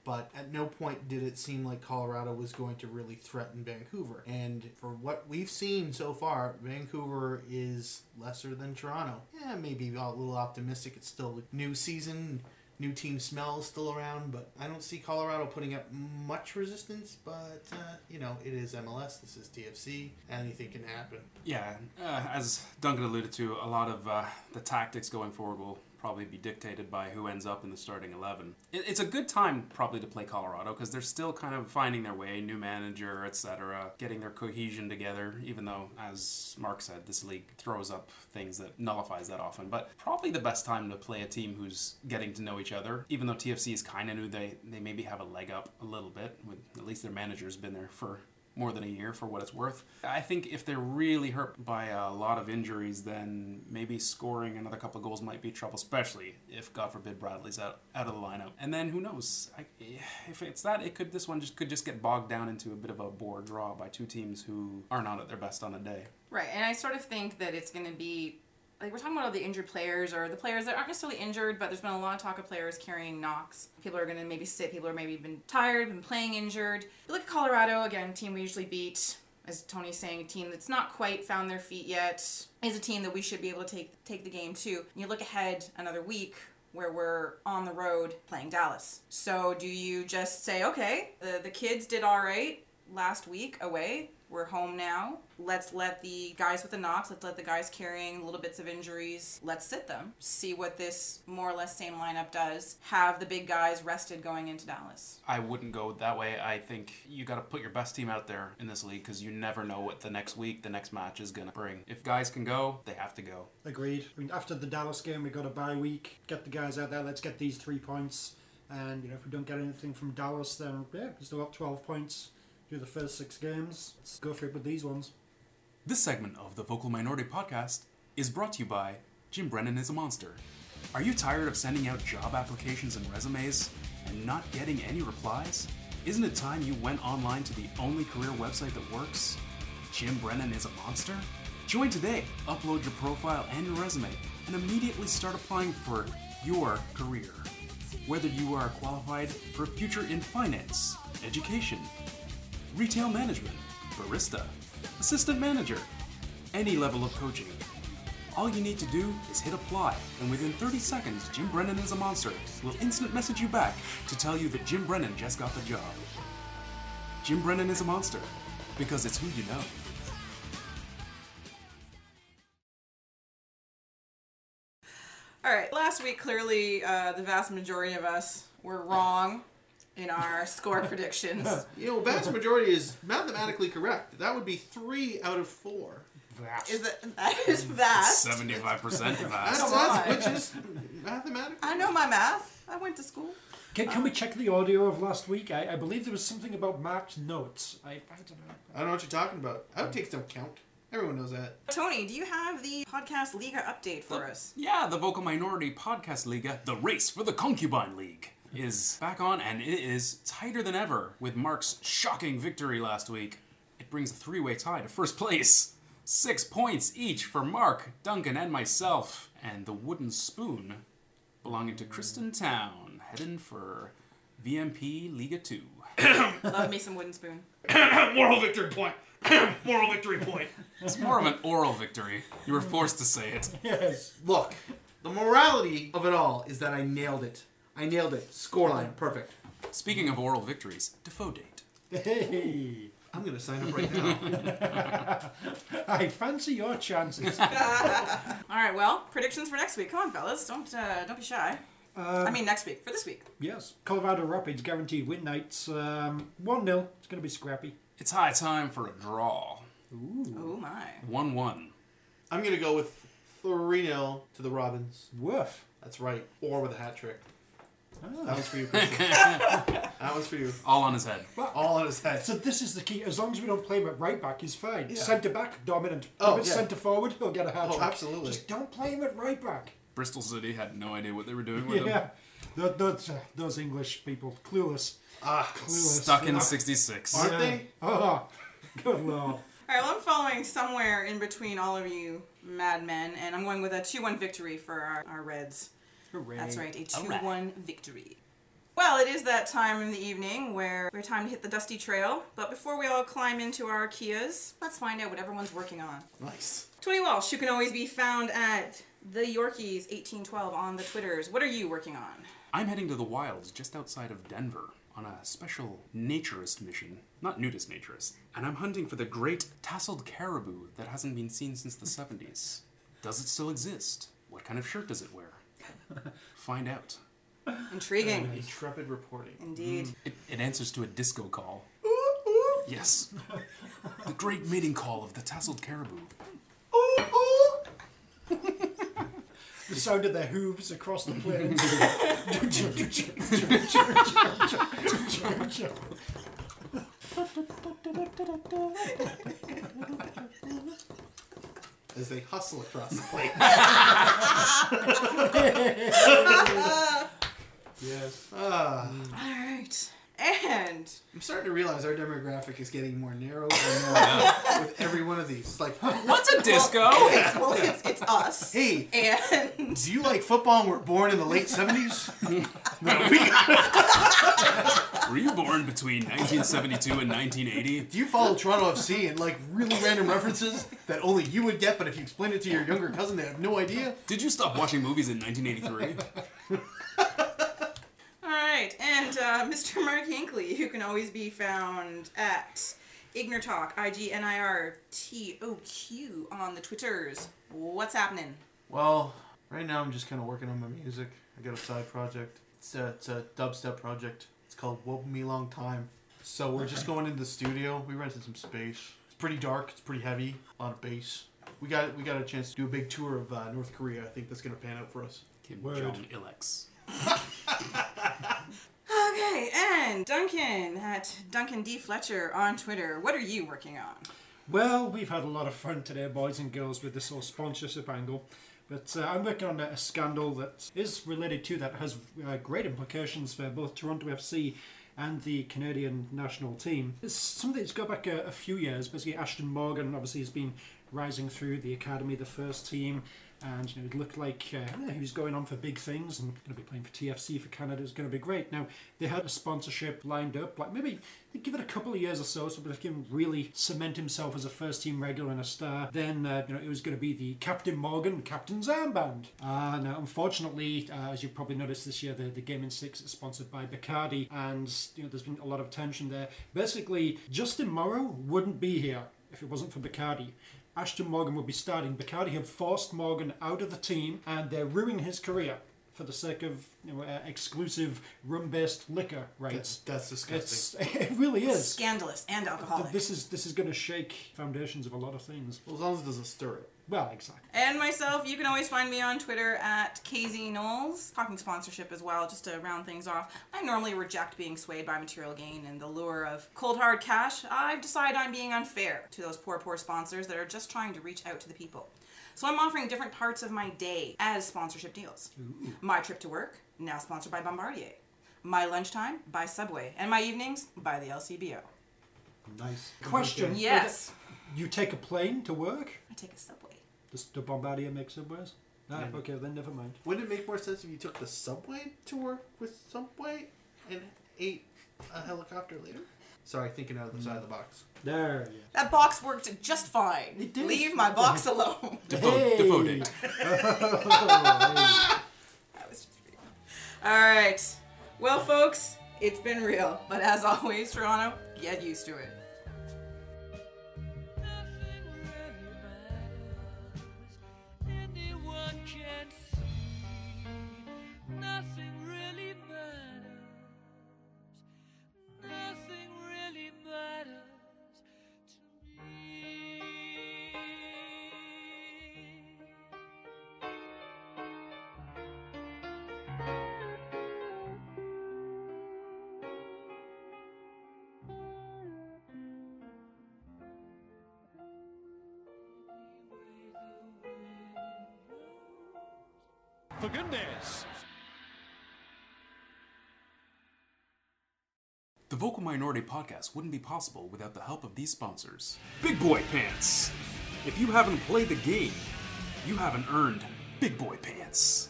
But at no point did it seem like Colorado was going to really threaten Vancouver. And for what we've seen so far, Vancouver is lesser than Toronto. Yeah, maybe a little optimistic. It's still a new season, new team smell still around. But I don't see Colorado putting up much resistance. But, uh, you know, it is M L S. This is T F C. Anything can happen. Yeah, uh, as Duncan alluded to, a lot of uh, the tactics going forward will probably be dictated by who ends up in the starting eleven. It's a good time probably to play Colorado because they're still kind of finding their way, new manager, et cetera, getting their cohesion together, even though, as Mark said, this league throws up things that nullifies that often. But probably the best time to play a team who's getting to know each other, even though T F C is kind of new, they, they maybe have a leg up a little bit, with at least their manager's been there for more than a year for what it's worth. I think if they're really hurt by a lot of injuries, then maybe scoring another couple of goals might be trouble, especially if, God forbid, Bradley's out, out of the lineup. And then who knows? I, if it's that, it could this one just could just get bogged down into a bit of a board draw by two teams who are not at their best on the day. Right, and I sort of think that it's going to be, like, we're talking about all the injured players or the players that aren't necessarily injured, but there's been a lot of talk of players carrying knocks. People are going to maybe sit. People are maybe been tired, been playing injured. You look at Colorado, again, team we usually beat. As Tony's saying, a team that's not quite found their feet yet is a team that we should be able to take take the game to. And you look ahead another week where we're on the road playing Dallas. So do you just say, okay, the, the kids did all right last week away. We're home now. Let's let the guys with the knocks, let's let the guys carrying little bits of injuries, let's sit them. See what this more or less same lineup does. Have the big guys rested going into Dallas. I wouldn't go that way. I think you got to put your best team out there in this league because you never know what the next week, the next match is going to bring. If guys can go, they have to go. Agreed. I mean, after the Dallas game, we got a bye week. Get the guys out there. Let's get these three points. And, you know, if we don't get anything from Dallas, then, yeah, we still got twelve points. Do the first six games. Let's go for it with these ones. This segment of the Vocal Minority Podcast is brought to you by Jim Brennan is a Monster. Are you tired of sending out job applications and resumes and not getting any replies? Isn't it time you went online to the only career website that works? Jim Brennan is a Monster? Join today, upload your profile and your resume, and immediately start applying for your career. Whether you are qualified for a future in finance, education, retail management, barista, assistant manager, any level of coaching. All you need to do is hit apply, and within thirty seconds, Jim Brennan is a Monster will instant message you back to tell you that Jim Brennan just got the job. Jim Brennan is a Monster, because it's who you know. All right, last week, clearly, uh, the vast majority of us were wrong in our score predictions. You know, vast majority is mathematically correct. That would be three out of four. Vast. Is that, that is vast. seventy-five percent vast. That's us, which is mathematical. I know my math. I went to school. Can, can um, we check the audio of last week? I, I believe there was something about marked notes. I, I don't know. I don't know what you're talking about. Outtakes don't count. Everyone knows that. Tony, do you have the Podcast Liga update for the, us? Yeah, the Vocal Minority Podcast Liga, the race for the Concubine League, is back on, and it is tighter than ever with Mark's shocking victory last week. It brings a three-way tie to first place. Six points each for Mark, Duncan, and myself. And the wooden spoon belonging to Kristen Town, heading for V M P Liga two. Love me some wooden spoon. Moral victory point. Moral victory point. It's more of an oral victory. You were forced to say it. Yes. Look, the morality of it all is that I nailed it. I nailed it. Scoreline. Perfect. Speaking of oral victories, Defoe date. Hey! I'm going to sign up right now. I fancy your chances. All right, well, predictions for next week. Come on, fellas. Don't uh, don't be shy. Uh, I mean, next week. For this week. Yes. Colorado Rapids guaranteed win nights. Um, one nil. It's going to be scrappy. It's high time for a draw. Ooh. Oh, my. one one. I'm going to go with three nil to the Robins. Woof. That's right. Or with a hat trick. Oh. That was for you, Chris. That was for you. All on his head. Well, all on his head. So this is the key. As long as we don't play him at right back, he's fine. Yeah. Centre back, dominant. Oh, if it's yeah. Centre forward, he'll get a hat trick. Oh, absolutely. Just don't play him at right back. Bristol City had no idea what they were doing with yeah. him. Yeah, those, uh, those English people, clueless. Ah, clueless. Stuck in sixty-six, aren't yeah. they? Oh, good lord. All right, well, I'm following somewhere in between all of you madmen, and I'm going with a two one victory for our, our Reds. Hooray. That's right, a two one right. victory. Well, it is that time in the evening where we're time to hit the dusty trail, but before we all climb into our Kias, let's find out what everyone's working on. Nice. Tony Walsh, you can always be found at the Yorkies eighteen twelve on the Twitters. What are you working on? I'm heading to the wilds just outside of Denver on a special naturist mission. Not nudist naturist. And I'm hunting for the great tasseled caribou that hasn't been seen since the seventies. Does it still exist? What kind of shirt does it wear? Find out. Intriguing. Uh, intrepid reporting. Indeed. Mm. It, it answers to a disco call. Ooh, ooh. Yes. The great mating call of the tasseled caribou. Ooh, ooh. The sound of their hooves across the plains. As they hustle across the plate. Yes. Uh, All right. And I'm starting to realize our demographic is getting more narrow and narrow yeah. with every one of these. It's like, what's a disco? Well, it's, well, it's, it's us. Hey. And do you like football and were born in the late seventies? No, we got Were you born between nineteen seventy-two and nineteen eighty? Do you follow Toronto F C and like really random references that only you would get, but if you explain it to your younger cousin, they have no idea? Did you stop watching movies in nineteen eighty-three? All right, and uh, Mister Mark Hinckley, who can always be found at Ignor Talk, I G N I R T O Q on the Twitters. What's happening? Well, right now I'm just kind of working on my music. I got a side project. It's a, it's a dubstep project. It's called Woke Me Long Time. So we're just going into the studio. We rented some space. It's pretty dark. It's pretty heavy. A lot of bass. We got we got a chance to do a big tour of uh, North Korea. I think that's going to pan out for us. Kim Jong-ilex. Okay, and Duncan at Duncan D. Fletcher on Twitter. What are you working on? Well, we've had a lot of fun today, boys and girls, with this whole sponsorship angle. But uh, I'm working on a scandal that is related to that, has uh, great implications for both Toronto F C and the Canadian national team. It's something that's got back a, a few years. Basically, Ashton Morgan obviously has been rising through the academy, the first team, and you know, it looked like uh, he was going on for big things and going to be playing for T F C for Canada. It's going to be great. Now, they had a sponsorship lined up, like maybe they'd give it a couple of years or so, so if he can really cement himself as a first-team regular and a star, then uh, you know, it was going to be the Captain Morgan Captain's Armband. Uh, now, unfortunately, uh, as you've probably noticed this year, the, the Game in Six is sponsored by Bacardi, and you know, there's been a lot of tension there. Basically, Justin Morrow wouldn't be here if it wasn't for Bacardi. Ashton Morgan would be starting. Bacardi had forced Morgan out of the team, and they're ruining his career for the sake of you know, uh, exclusive rum-based liquor rights. That, that's disgusting. It's, it really is. Scandalous and alcoholic. This is this is going to shake foundations of a lot of things. Well, as long as it doesn't stir it. Well, exactly. And myself, you can always find me on Twitter at K Z Knowles. Talking sponsorship as well, just to round things off. I normally reject being swayed by material gain and the lure of cold hard cash. I've decided I'm being unfair to those poor, poor sponsors that are just trying to reach out to the people. So I'm offering different parts of my day as sponsorship deals. Ooh. My trip to work, now sponsored by Bombardier. My lunchtime, by Subway. And my evenings, by the L C B O. Nice. Question. Yes. You take a plane to work? I take a Subway. Does the Bombardier make Subways? No. Yeah. Okay, then never mind. Wouldn't it make more sense if you took the Subway to work with Subway and ate a helicopter later? Sorry, thinking out of the mm. side of the box. There, yeah. That box worked just fine. It did. Leave my box alone. Defoe, hey. Defoe date. That was just real. All right. Well, folks, it's been real. But as always, Toronto, get used to it. Nothing really matters. Nothing really matters to me. For goodness. The Vocal Minority Podcast wouldn't be possible without the help of these sponsors. Big Boy Pants! If you haven't played the game, you haven't earned Big Boy Pants.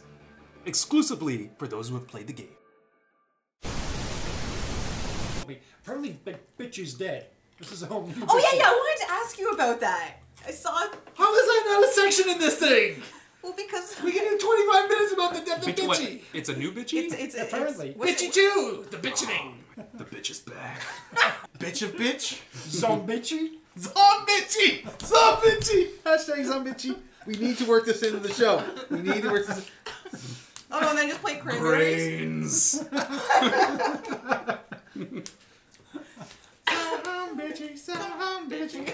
Exclusively for those who have played the game. Apparently, bitch is dead. This is a whole new Oh yeah, yeah, I wanted to ask you about that. I saw... How is that not a section in this thing? Well, because... We can do twenty-five minutes about the death of Bitchy. What? It's a new Bitchy? It's, it's, it's Apparently. It's, Bitchy two! The bitching! Oh, the bitch is back. Bitch of bitch. Zombitchy. Zombitchy. Zombitchy. Hashtag zombitchy. We need to work this into the show. We need to work this in... Oh, no, and then just play cranberries. Brains. Zombitchy. Zombitchy.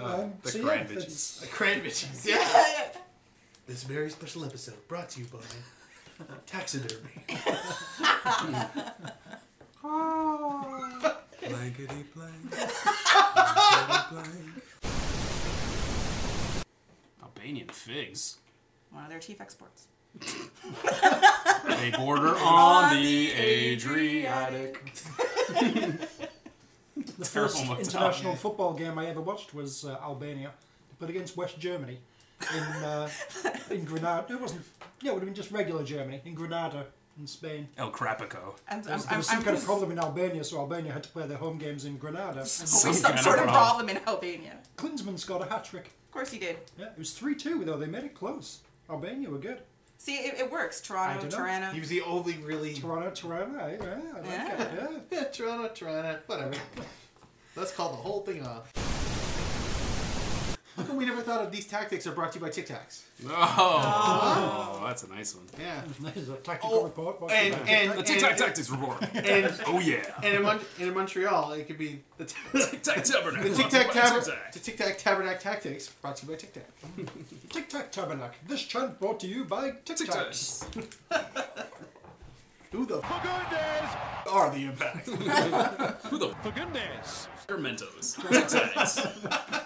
Uh, the so cranberries. Yeah, the cranberries. Yeah. Yeah. This very special episode brought to you by taxidermy. Oh. Blankety blank. Blankety blank. Albanian Figs. One of their chief exports. They border on, on the Adriatic. Adriatic. The first international football game I ever watched was uh, Albania. They played against West Germany in uh, in Granada. It wasn't. Yeah, it would have been just regular Germany in Granada. In Spain. El Crapico. And, there was, there was some I'm, kind I'm, of problem in Albania, so Albania had to play their home games in Granada. Some, some sort of problem in Albania. Klinsmann scored a hat-trick. Of course he did. Yeah, it was three two, though. They made it close. Albania were good. See, it, it works. Toronto, Tirana. He was the only really... Toronto, Tirana. Yeah, I like yeah. it. Yeah. Yeah, Toronto, Tirana. Whatever. Let's call the whole thing off. How come we never thought of these tactics are brought to you by Tic Tacs? No. Oh, that's a nice one. Yeah. Nice. A tactical oh, report. And, and, and, and, a Tic Tac tactics report. And, oh, yeah. And in, Mon and in Montreal, it could be the Tic Tac Tabernacle. The Tic Tac Tabernacle. The Tic Tac Tabernacle tactics brought to you by Tic Tac. Tic Tac Tabernacle. This chant brought to you by Tic Tacs. Who the Fagundes are the impact? Who the Fagundes? They're Mentos. Tic Tacs.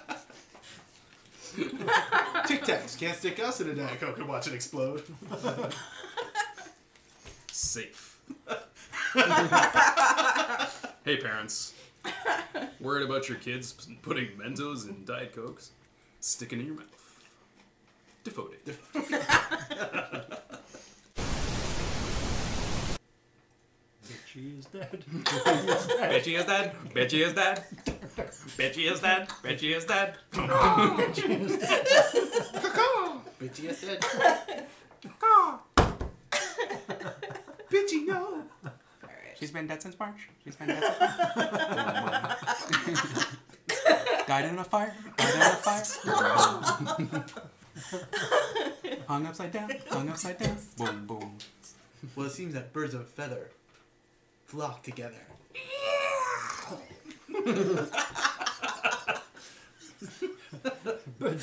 Tic Tacs can't stick us in a Diet Coke and watch it explode. Safe. Hey, parents. Worried about your kids putting Mentos in Diet Cokes? Sticking in your mouth. Defoe Day. Betchy is dead. Betchy is dead. Betchy is dead. Bitchy is dead. Bitchy is dead. Bitchy is dead. Bitchy is dead. Bitchy, no. She's been dead since March. She's been dead since March. Died in a fire. Died in a fire. Hung upside down. Hung upside down. Boom, boom. Well, it seems that birds of a feather flock together. Birds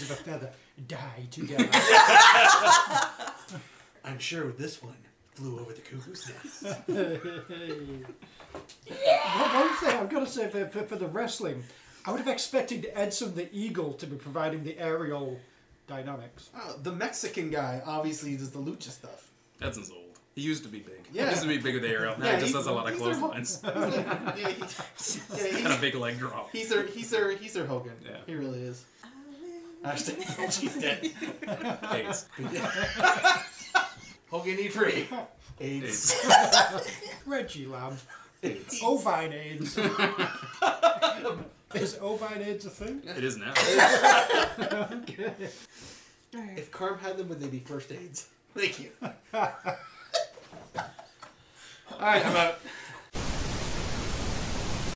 of a feather die together. I'm sure this one flew over the cuckoo's nest. Yeah. One thing I've got to say for, for, for the wrestling, I would have expected Edson the Eagle to be providing the aerial dynamics. Oh, the Mexican guy obviously does the lucha stuff. Edson's old. He used to be big. Yeah. He used to be big with the aerial. Now yeah, he just does a lot of clotheslines. Yeah, he, yeah, he's got a big leg drop. He's their, he's their, he's their Hogan. Yeah. He really is. Hashtag Hogan's dead. AIDS. Hogan eat free. AIDS. AIDS. Reggie Lamb. AIDS. Ovine AIDS. Is ovine AIDS a thing? It is now. Okay. If Carm had them, would they be first AIDS? Thank you. All right, I'm out.